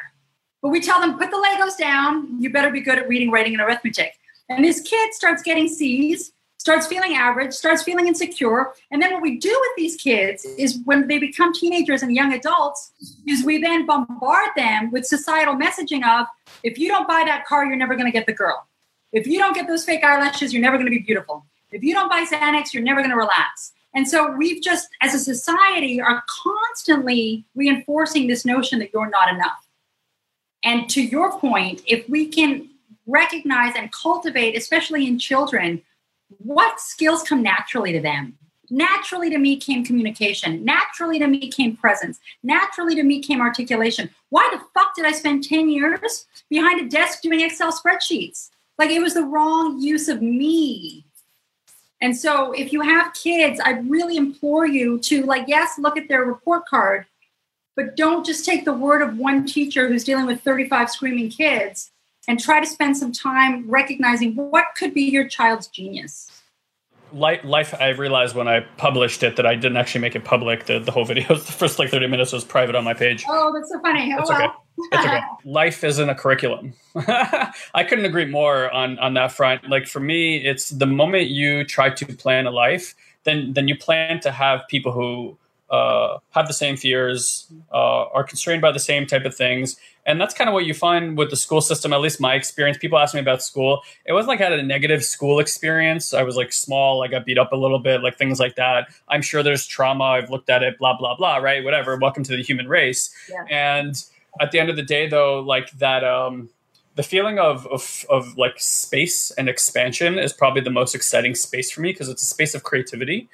But we tell them, put the Legos down. You better be good at reading, writing, and arithmetic. And this kid starts getting C's starts feeling average, starts feeling insecure. And then what we do with these kids is when they become teenagers and young adults is we then bombard them with societal messaging of, if you don't buy that car, you're never going to get the girl. If you don't get those fake eyelashes, you're never going to be beautiful. If you don't buy Xanax, you're never going to relax. And so we've just, as a society, are constantly reinforcing this notion that you're not enough. And to your point, if we can recognize and cultivate, especially in children, what skills come naturally to them. Naturally to me came communication. Naturally to me came presence. Naturally to me came articulation. Why the fuck did I spend 10 years behind a desk doing Excel spreadsheets? Like, it was the wrong use of me. And so if you have kids, I really implore you to, like, yes, look at their report card, but don't just take the word of one teacher who's dealing with 35 screaming kids, and try to spend some time recognizing what could be your child's genius. Life, I realized when I published it that I didn't actually make it public. The whole video, the first like 30 minutes was private on my page. Oh, that's so funny. That's okay. It's okay. Life isn't a curriculum. I couldn't agree more on that front. Like, for me, it's the moment you try to plan a life, then you plan to have people who have the same fears, are constrained by the same type of things. And that's kind of what you find with the school system, at least my experience. People ask me about school. It wasn't like I had a negative school experience. I was like small. I got beat up a little bit, like things like that. I'm sure there's trauma. I've looked at it, blah, blah, blah, right? Whatever. Welcome to the human race. Yeah. And at the end of the day, though, like that, the feeling of like space and expansion is probably the most exciting space for me, because it's a space of creativity.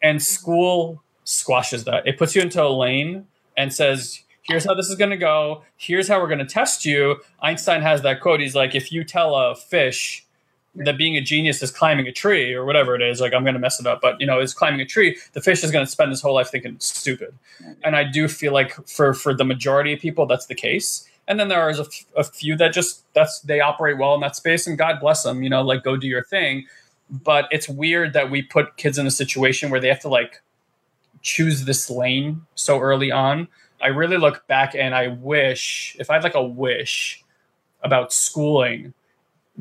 And school squashes that. It puts you into a lane and says, here's how this is going to go. Here's how we're going to test you. Einstein has that quote. He's like, if you tell a fish that being a genius is climbing a tree or whatever it is, like, I'm going to mess it up, but, you know, it's climbing a tree, the fish is going to spend his whole life thinking it's stupid. And I do feel like for the majority of people, that's the case. And then there are a few that just, they operate well in that space, and God bless them, you know, like, go do your thing. But it's weird that we put kids in a situation where they have to, like, choose this lane so early on. I really look back and I wish, if I had like a wish about schooling,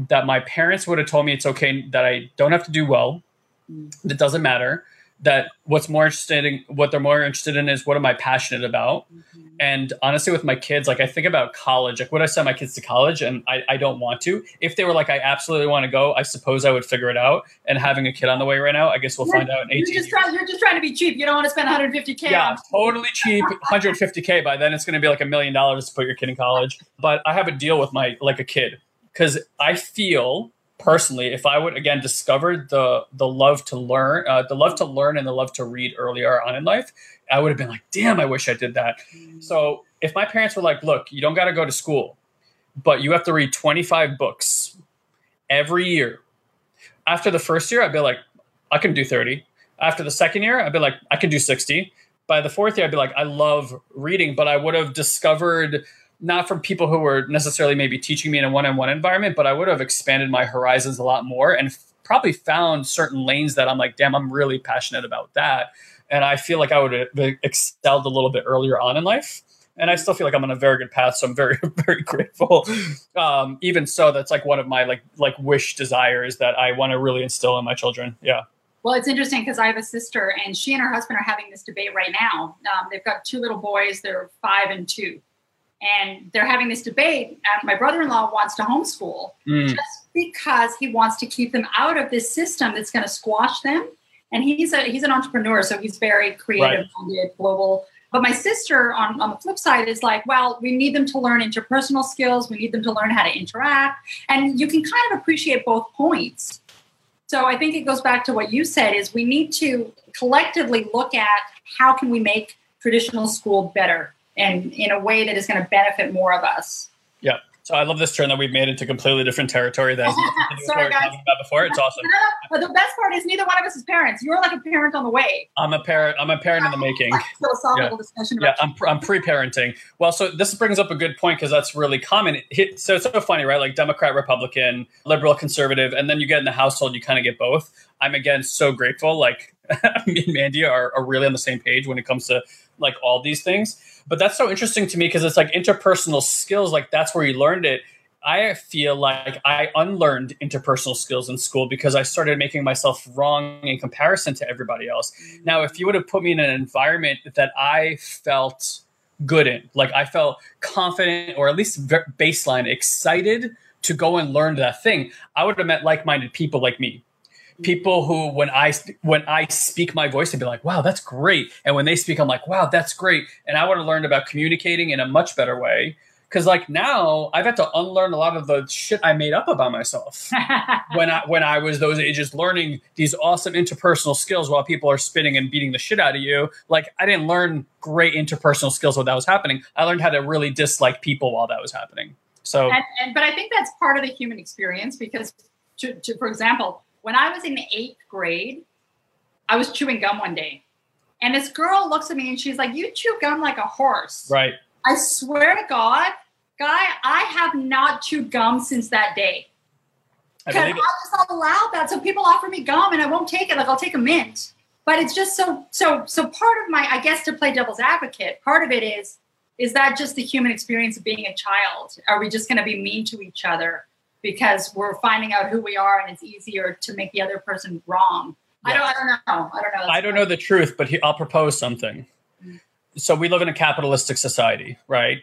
that my parents would have told me it's okay that I don't have to do well. It doesn't matter. That what they're more interested in is, what am I passionate about? Mm-hmm. And honestly, with my kids, like, I think about college, like, would I send my kids to college? And I don't want to. If they were like, I absolutely want to go, I suppose I would figure it out. And having a kid on the way right now, I guess we'll find out in 18 years. You're just trying to be cheap. You don't want to spend $150K. Yeah, totally cheap. $150K. By then it's going to be like $1 million to put your kid in college. But I have a deal with my, like, a kid, because I feel personally, if I would, again, discover the love to learn, and the love to read earlier on in life, I would have been like, damn, I wish I did that. So if my parents were like, look, you don't got to go to school, but you have to read 25 books every year. After the first year, I'd be like, I can do 30. After the second year, I'd be like, I can do 60. By the fourth year, I'd be like, I love reading, but I would have discovered, not from people who were necessarily maybe teaching me in a one-on-one environment, but I would have expanded my horizons a lot more and probably found certain lanes that I'm like, damn, I'm really passionate about that. And I feel like I would have excelled a little bit earlier on in life. And I still feel like I'm on a very good path. So I'm very, very grateful. Even so, that's like one of my like wish desires that I want to really instill in my children. Yeah. Well, it's interesting because I have a sister, and she and her husband are having this debate right now. They've got two little boys. They're 5 and 2. And they're having this debate. My brother-in-law wants to homeschool just because he wants to keep them out of this system that's going to squash them. And he's an entrepreneur, so he's very creative, right, global. But my sister, on the flip side, is like, well, we need them to learn interpersonal skills. We need them to learn how to interact. And you can kind of appreciate both points. So I think it goes back to what you said, is we need to collectively look at how can we make traditional school better, and in a way that is going to benefit more of us. Yeah. So I love this turn that we've made into completely different territory that sorry, guys. About before. It's awesome. But the best part is neither one of us is parents. You're like a parent on the way. I'm a parent in the making. Philosophical discussion about I'm pre-parenting. Well, so this brings up a good point, because that's really common. So it's so funny, right? Like Democrat, Republican, liberal, conservative, and then you get in the household, you kind of get both. I'm, again, so grateful. Like me and Mandy are really on the same page when it comes to like all these things. But that's so interesting to me, because it's like interpersonal skills, like that's where you learned it. I feel like I unlearned interpersonal skills in school because I started making myself wrong in comparison to everybody else. Now, if you would have put me in an environment that I felt good in, like I felt confident or at least baseline excited to go and learn that thing, I would have met like-minded people like me. People who, when I speak my voice, they'd be like, wow, that's great. And when they speak, I'm like, wow, that's great. And I would have learned about communicating in a much better way. Because like now I've had to unlearn a lot of the shit I made up about myself when I was those ages learning these awesome interpersonal skills while people are spitting and beating the shit out of you. Like I didn't learn great interpersonal skills while that was happening. I learned how to really dislike people while that was happening. So, but I think that's part of the human experience because, for example, when I was in 8th grade, I was chewing gum one day, and this girl looks at me and she's like, "You chew gum like a horse." Right. I swear to God, guy, I have not chewed gum since that day. Because I just allowed that. So people offer me gum and I won't take it. Like I'll take a mint. But it's just so part of my, I guess to play devil's advocate, part of it is that just the human experience of being a child? Are we just going to be mean to each other because we're finding out who we are and it's easier to make the other person wrong? Yes. I don't know. That's I don't know the truth, but I'll propose something. So we live in a capitalistic society, right?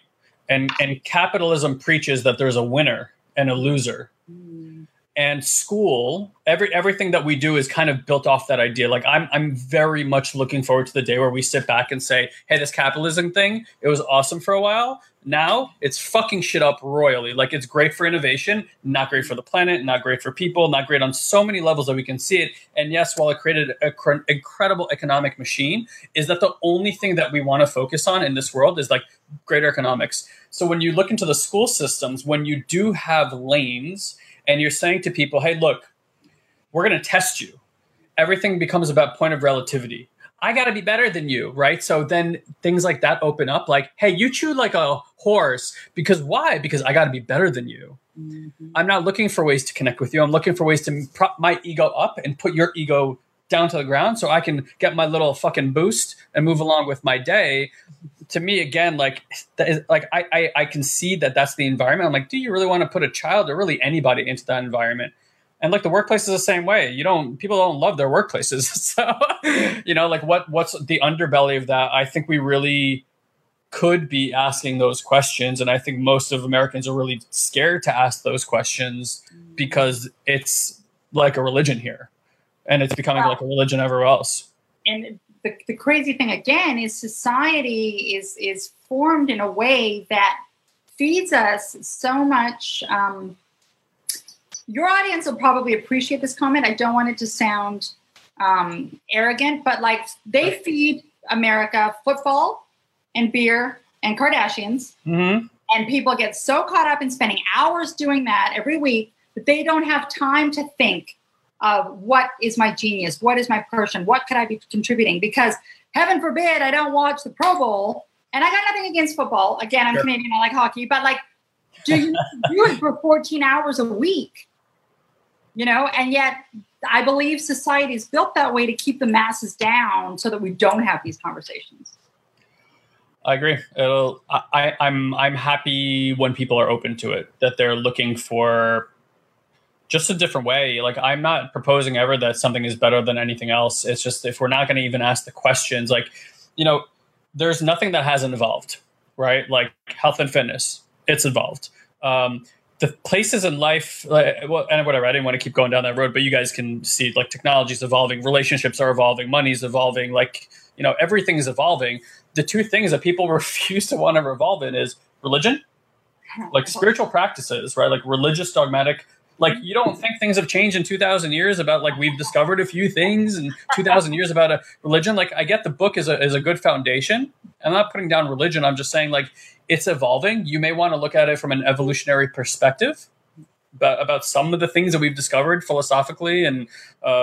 And capitalism preaches that there's a winner and a loser. Mm. And school, everything that we do is kind of built off that idea. Like I'm very much looking forward to the day where we sit back and say, hey, this capitalism thing, it was awesome for a while. Now it's fucking shit up royally. Like it's great for innovation, not great for the planet, not great for people, not great on so many levels that we can see it. And yes, while it created an incredible economic machine, is that the only thing that we want to focus on in this world is like greater economics. So when you look into the school systems, when you do have lanes and you're saying to people, hey, look, we're going to test you. Everything becomes about point of relativity. I got to be better than you, right? So then things like that open up like, hey, you chew like a horse because why? Because I got to be better than you. Mm-hmm. I'm not looking for ways to connect with you. I'm looking for ways to prop my ego up and put your ego down to the ground so I can get my little fucking boost and move along with my day. To me, again, I can see that that's the environment. I'm like, do you really want to put a child or really anybody into that environment? And like the workplace is the same way. People don't love their workplaces. So, what's the underbelly of that? I think we really could be asking those questions. And I think most of Americans are really scared to ask those questions because it's like a religion here and it's becoming like a religion everywhere else. And the crazy thing again is society is formed in a way that feeds us so much, your audience will probably appreciate this comment. I don't want it to sound arrogant, but like they feed America football and beer and Kardashians. Mm-hmm. And people get so caught up in spending hours doing that every week that they don't have time to think of what is my genius? What is my person? What could I be contributing? Because heaven forbid, I don't watch the Pro Bowl and I got nothing against football. Again, I'm sure. Canadian. I like hockey, but like, do you do it for 14 hours a week? And yet I believe society is built that way to keep the masses down so that we don't have these conversations. I agree. I'm happy when people are open to it, that they're looking for just a different way. Like I'm not proposing ever that something is better than anything else. It's just if we're not going to even ask the questions, like, there's nothing that hasn't evolved, right? Like health and fitness, it's involved. The places in life, I didn't want to keep going down that road, but you guys can see like technology's evolving, relationships are evolving, money's evolving, like, everything is evolving. The two things that people refuse to want to revolve in is religion, like spiritual practices, right? Like religious dogmatic, like you don't think things have changed in 2,000 years about like, we've discovered a few things in 2,000 years about a religion. Like I get the book is a good foundation. I'm not putting down religion. I'm just saying like, it's evolving. You may want to look at it from an evolutionary perspective about some of the things that we've discovered philosophically and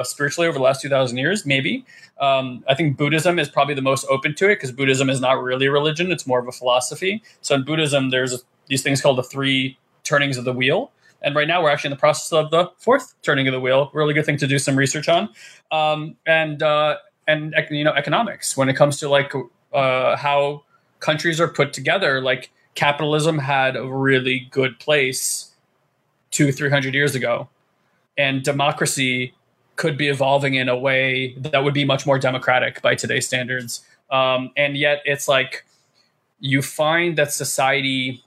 spiritually over the last 2,000 years, maybe. I think Buddhism is probably the most open to it because Buddhism is not really a religion. It's more of a philosophy. So in Buddhism, there's these things called the 3 turnings of the wheel. And right now we're actually in the process of the 4th turning of the wheel. Really good thing to do some research on. And economics when it comes to like how countries are put together, like capitalism had a really good place 200-300 years ago. And democracy could be evolving in a way that would be much more democratic by today's standards. And yet it's like you find that society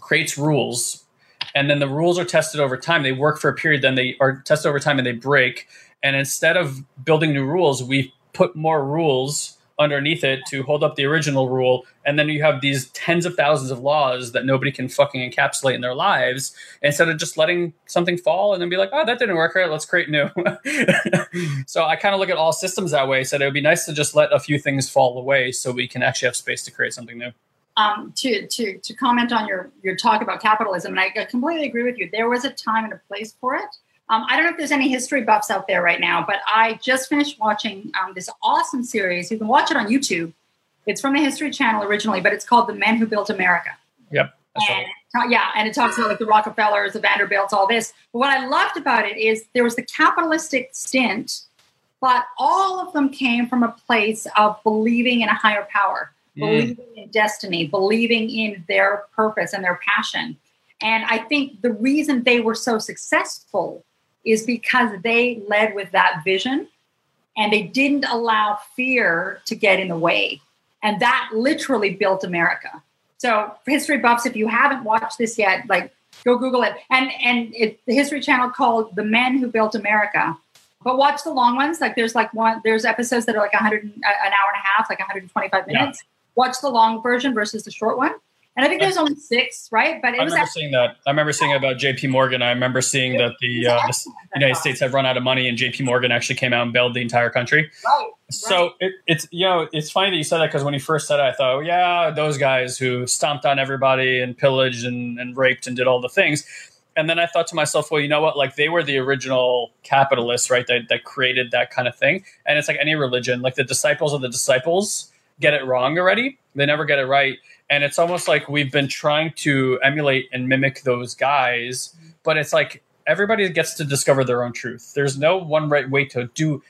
creates rules, and then the rules are tested over time. They work for a period, then they are tested over time and they break. And instead of building new rules, we put more rules underneath it to hold up the original rule. And then you have these tens of thousands of laws that nobody can fucking encapsulate in their lives, instead of just letting something fall and then be like, oh, that didn't work right, let's create new. So I kind of look at all systems that way. So it would be nice to just let a few things fall away so we can actually have space to create something new. To comment on your talk about capitalism, and I completely agree with you. There was a time and a place for it. I don't know if there's any history buffs out there right now, but I just finished watching this awesome series. You can watch it on YouTube. It's from the History Channel originally, but it's called The Men Who Built America. Yep. And it talks about like the Rockefellers, the Vanderbilts, all this. But what I loved about it is there was the capitalistic stint, but all of them came from a place of believing in a higher power, believing in destiny, believing in their purpose and their passion. And I think the reason they were so successful is because they led with that vision and they didn't allow fear to get in the way. And that literally built America. So history buffs, if you haven't watched this yet, like go Google it. And it, the History Channel called The Men Who Built America. But watch the long ones. Like there's episodes that are like 100, an hour and a half, like 125 minutes. Yeah. Watch the long version versus the short one. And I think there's only 6, right? But I remember seeing about J.P. Morgan. I remember seeing that the United States have run out of money, and J.P. Morgan actually came out and bailed the entire country. Right. So it's funny that you said that, because when you first said it, I thought, those guys who stomped on everybody and pillaged and raped and did all the things. And then I thought to myself, well, you know what? Like, they were the original capitalists, right? That created that kind of thing. And it's like any religion, like the disciples of the disciples get it wrong already. They never get it right. And it's almost like we've been trying to emulate and mimic those guys, but it's like everybody gets to discover their own truth. There's no one right way to do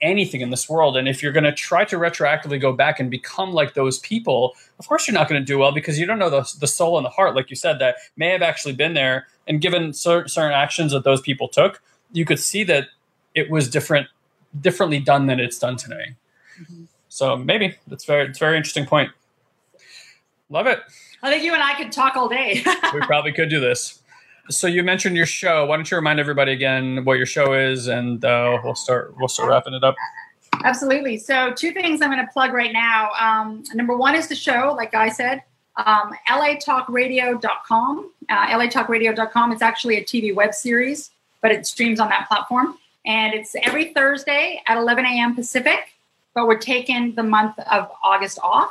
anything in this world. And if you're going to try to retroactively go back and become like those people, of course you're not going to do well, because you don't know the soul and the heart, like you said, that may have actually been there. And given certain actions that those people took, you could see that it was differently done than it's done today. Mm-hmm. So maybe it's a very interesting point. Love it. I think you and I could talk all day. We probably could do this. So you mentioned your show. Why don't you remind everybody again what your show is, and we'll start wrapping it up. Absolutely. So 2 things I'm going to plug right now. Number 1 is the show, like I said, LAtalkradio.com. LAtalkradio.com. It's actually a TV web series, but it streams on that platform. And it's every Thursday at 11 a.m. Pacific, but we're taking the month of August off.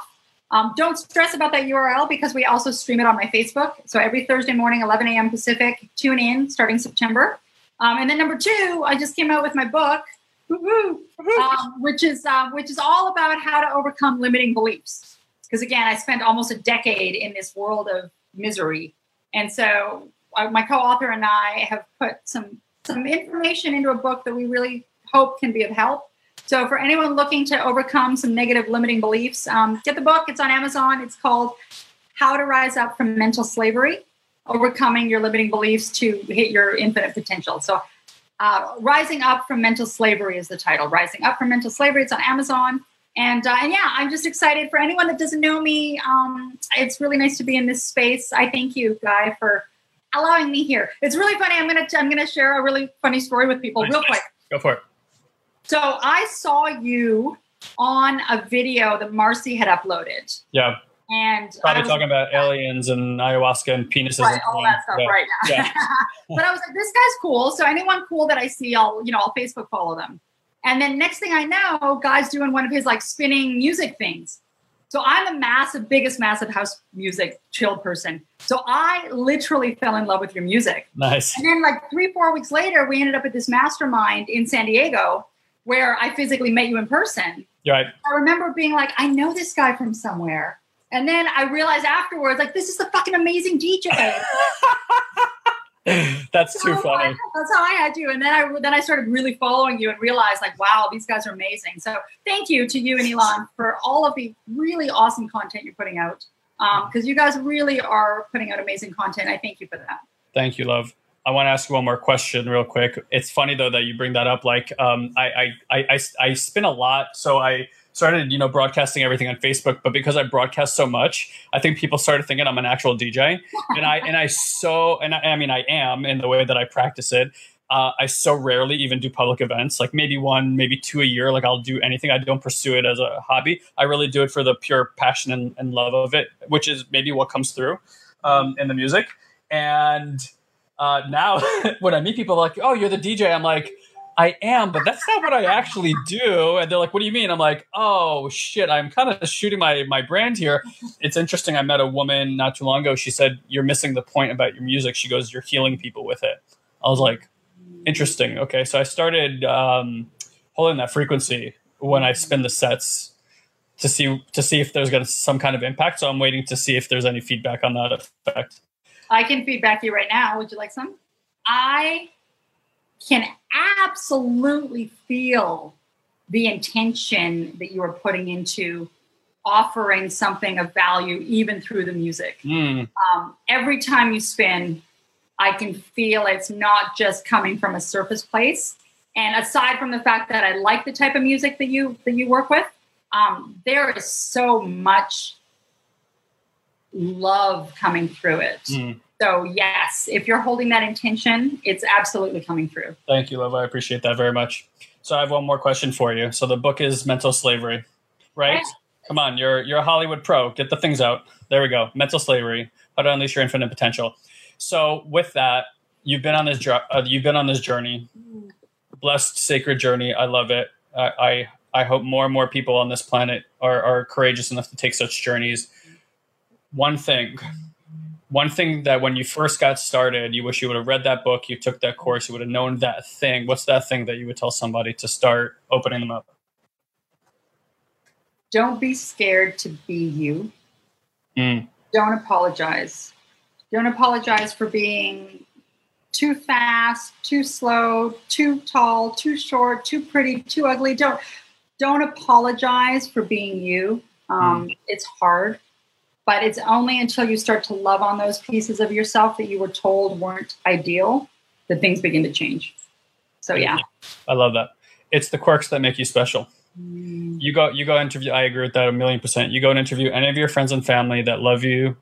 Don't stress about that URL, because we also stream it on my Facebook. So every Thursday morning, 11 a.m. Pacific, tune in starting September. And then number 2, I just came out with my book, which is all about how to overcome limiting beliefs. Because again, I spent almost a decade in this world of misery. And so my co-author and I have put some information into a book that we really hope can be of help. So for anyone looking to overcome some negative limiting beliefs, get the book. It's on Amazon. It's called How to Rise Up from Mental Slavery, Overcoming Your Limiting Beliefs to Hit Your Infinite Potential. So Rising Up from Mental Slavery is the title. Rising Up from Mental Slavery. It's on Amazon. And I'm just excited. For anyone that doesn't know me, it's really nice to be in this space. I thank you, Guy, for allowing me here. It's really funny. I'm gonna share a really funny story with people real quick. Go for it. So I saw you on a video that Marcy had uploaded. Yeah. And probably talking about aliens and ayahuasca and penises. Right, and all that stuff, yeah. Right now. Yeah. But I was like, this guy's cool. So anyone cool that I see, I'll Facebook follow them. And then next thing I know, Guy's doing one of his like spinning music things. So I'm the biggest massive house music chill person. So I literally fell in love with your music. Nice. And then like 3-4 weeks later, we ended up at this mastermind in San Diego, where I physically met you in person. Right. I remember being like, I know this guy from somewhere. And then I realized afterwards, like, this is the fucking amazing DJ. That's so too funny. That's how I had you. And then I started really following you and realized, like, wow, these guys are amazing. So thank you to you and Elon for all of the really awesome content you're putting out. Because you guys really are putting out amazing content. I thank you for that. Thank you, love. I want to ask you one more question real quick. It's funny though that you bring that up. Like, I spin a lot. So I started, broadcasting everything on Facebook, but because I broadcast so much, I think people started thinking I'm an actual DJ. I am in the way that I practice it. I so rarely even do public events, like maybe one, maybe two a year. Like I'll do anything. I don't pursue it as a hobby. I really do it for the pure passion and love of it, which is maybe what comes through in the music. And now when I meet people like, oh, you're the DJ. I'm like, I am, but that's not what I actually do. And they're like, what do you mean? I'm like, oh shit, I'm kind of shooting my brand here. It's interesting. I met a woman not too long ago. She said, you're missing the point about your music. She goes, you're healing people with it. I was like, interesting. Okay. So I started holding that frequency when I spin the sets to see if there's some kind of impact. So I'm waiting to see if there's any feedback on that effect. I can feedback you right now. Would you like some? I can absolutely feel the intention that you are putting into offering something of value, even through the music. Every time you spin, I can feel it's not just coming from a surface place. And aside from the fact that I like the type of music that you work with, there is so much love coming through it. So yes, if you're holding that intention, it's absolutely coming through. Thank you, love. I appreciate that very much. So I have one more question for you. So the book is Mental Slavery, right? Come on, you're a Hollywood pro. Get the things out. There we go. Mental Slavery: How to Unleash Your Infinite Potential. So with that, you've been on this journey, blessed, sacred journey. I love it. I hope more and more people on this planet are courageous enough to take such journeys. One thing that when you first got started, you wish you would have read that book, you took that course, you would have known that thing. What's that thing that you would tell somebody to start opening them up? Don't be scared to be you. Don't apologize. Don't apologize for being too fast, too slow, too tall, too short, too pretty, too ugly. Don't apologize for being you. It's hard. But it's only until you start to love on those pieces of yourself that you were told weren't ideal that things begin to change. So yeah. I love that. It's the quirks that make you special. You go interview, I agree with that 1,000,000%. You go and interview any of your friends and family that love you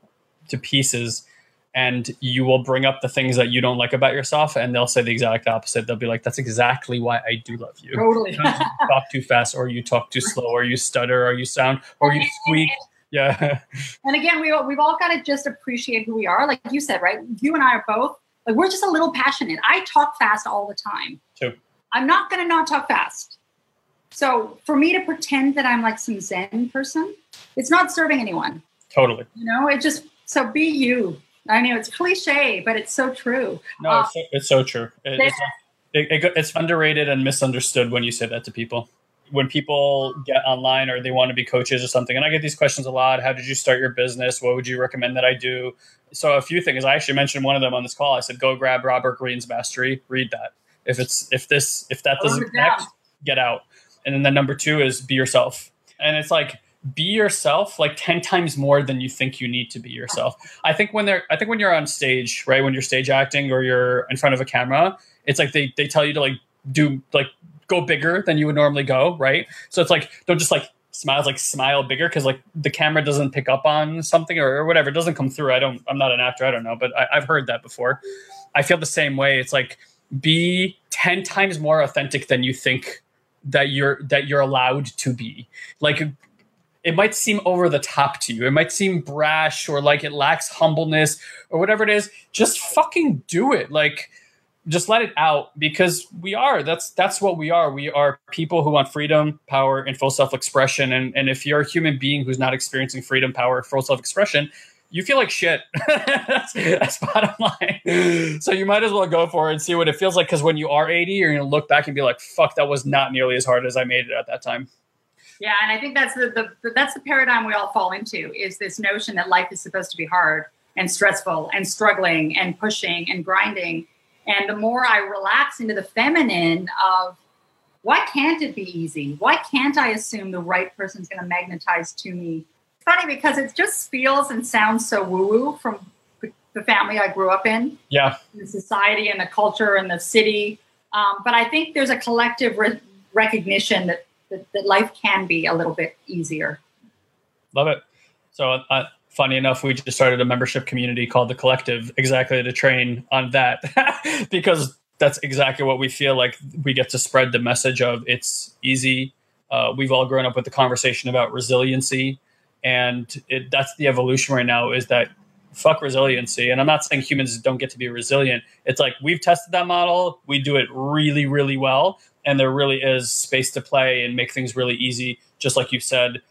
to pieces, and you will bring up the things that you don't like about yourself, and they'll say the exact opposite. They'll be like, that's exactly why I do love you. Totally. You talk too fast, or you talk too slow, or you stutter, or you sound, or you squeak. Yeah. And again, we've all got to just appreciate who we are. Like you said, right? You and I are both, like, we're just a little passionate. I talk fast all the time. True. I'm not going to not talk fast. So for me to pretend that I'm like some Zen person, it's not serving anyone. Totally. So be you. I know it's cliche, but it's so true. No, it's so true. It's underrated and misunderstood when you say that to people. When people get online or they want to be coaches or something, and I get these questions a lot, how did you start your business? What would you recommend that I do? So a few things. I actually mentioned one of them on this call. I said, go grab Robert Greene's Mastery, read that. If that doesn't connect, get out. And then number 2 is be yourself. And it's like, be yourself like 10 times more than you think you need to be yourself. I think when you're on stage, right? When you're stage acting or you're in front of a camera, it's like, they tell you to go bigger than you would normally go, right? So it's like, don't just smile bigger, because the camera doesn't pick up on something or whatever. It doesn't come through. I'm not an actor, I don't know, but I've heard that before. I feel the same way. It's like, be 10 times more authentic than you think that you're allowed to be. Like, it might seem over the top to you. It might seem brash, or like it lacks humbleness or whatever it is. Just fucking do it. Just let it out, because we are. That's what we are. We are people who want freedom, power, and full self-expression. And if you're a human being who's not experiencing freedom, power, full self-expression, you feel like shit. That's bottom line. So you might as well go for it and see what it feels like. Because when you are 80, you're going to look back and be like, fuck, that was not nearly as hard as I made it at that time. Yeah, and I think that's the paradigm we all fall into, is this notion that life is supposed to be hard and stressful and struggling and pushing and grinding. And the more I relax into the feminine of, why can't it be easy? Why can't I assume the right person's going to magnetize to me? It's funny because it just feels and sounds so woo-woo from the family I grew up in, yeah, the society and the culture and the city. But I think there's a collective recognition that life can be a little bit easier. Love it. So funny enough, we just started a membership community called The Collective, exactly to train on that, because that's exactly what we feel like we get to spread the message of. It's easy. We've all grown up with the conversation about resiliency, and that's the evolution right now, is that fuck resiliency. And I'm not saying humans don't get to be resilient. It's like, we've tested that model. We do it really, really well. And there really is space to play and make things really easy. Just like you said,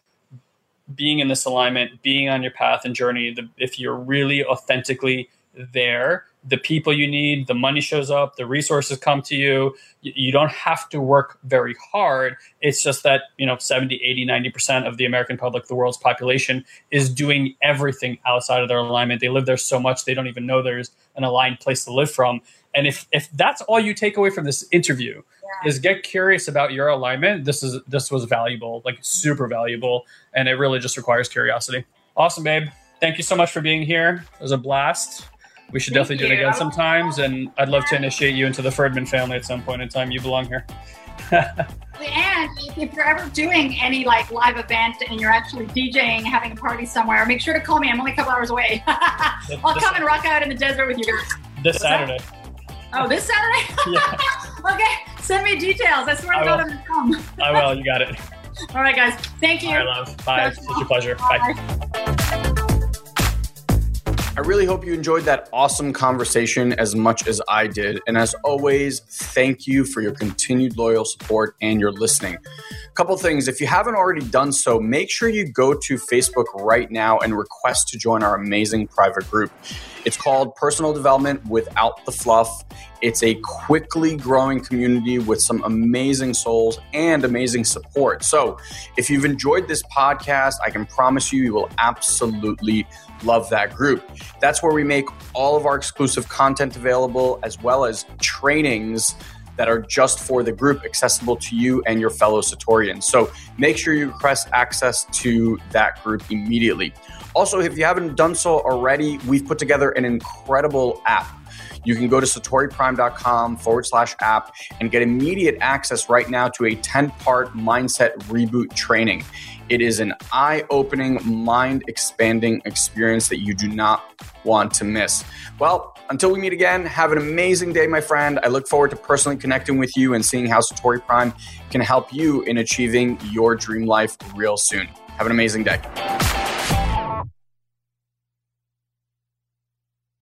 being in this alignment, being on your path and journey. If you're really authentically there, the people you need, the money shows up, the resources come to you. You don't have to work very hard. It's just that, 70, 80, 90% of the American public, the world's population, is doing everything outside of their alignment. They live there so much, they don't even know there's an aligned place to live from. And if that's all you take away from this interview, yeah, is get curious about your alignment, this was valuable, like super valuable. And it really just requires curiosity. Awesome, babe. Thank you so much for being here. It was a blast. We should definitely do it again sometimes. And I'd love to initiate you into the Ferdman family at some point in time. You belong here. And if you're ever doing any live event and you're actually DJing, having a party somewhere, make sure to call me. I'm only a couple hours away. I'll come and rock out in the desert with you guys. This Saturday. Oh, this Saturday? Yeah. Okay. Send me details. I swear to God, I'm going to come. I will. You got it. All right, guys. Thank you. All right, love. Bye. It's such a pleasure. Bye. Bye. I really hope you enjoyed that awesome conversation as much as I did. And as always, thank you for your continued loyal support and your listening. A couple things. If you haven't already done so, make sure you go to Facebook right now and request to join our amazing private group. It's called Personal Development Without the Fluff. It's a quickly growing community with some amazing souls and amazing support. So if you've enjoyed this podcast, I can promise you, you will absolutely love that group. That's where we make all of our exclusive content available, as well as trainings that are just for the group, accessible to you and your fellow Satorians. So make sure you request access to that group immediately. Also, if you haven't done so already, we've put together an incredible app. You can go to satoriprime.com/app and get immediate access right now to a 10-part mindset reboot training. It is an eye-opening, mind-expanding experience that you do not want to miss. Well, until we meet again, have an amazing day, my friend. I look forward to personally connecting with you and seeing how Satori Prime can help you in achieving your dream life real soon. Have an amazing day.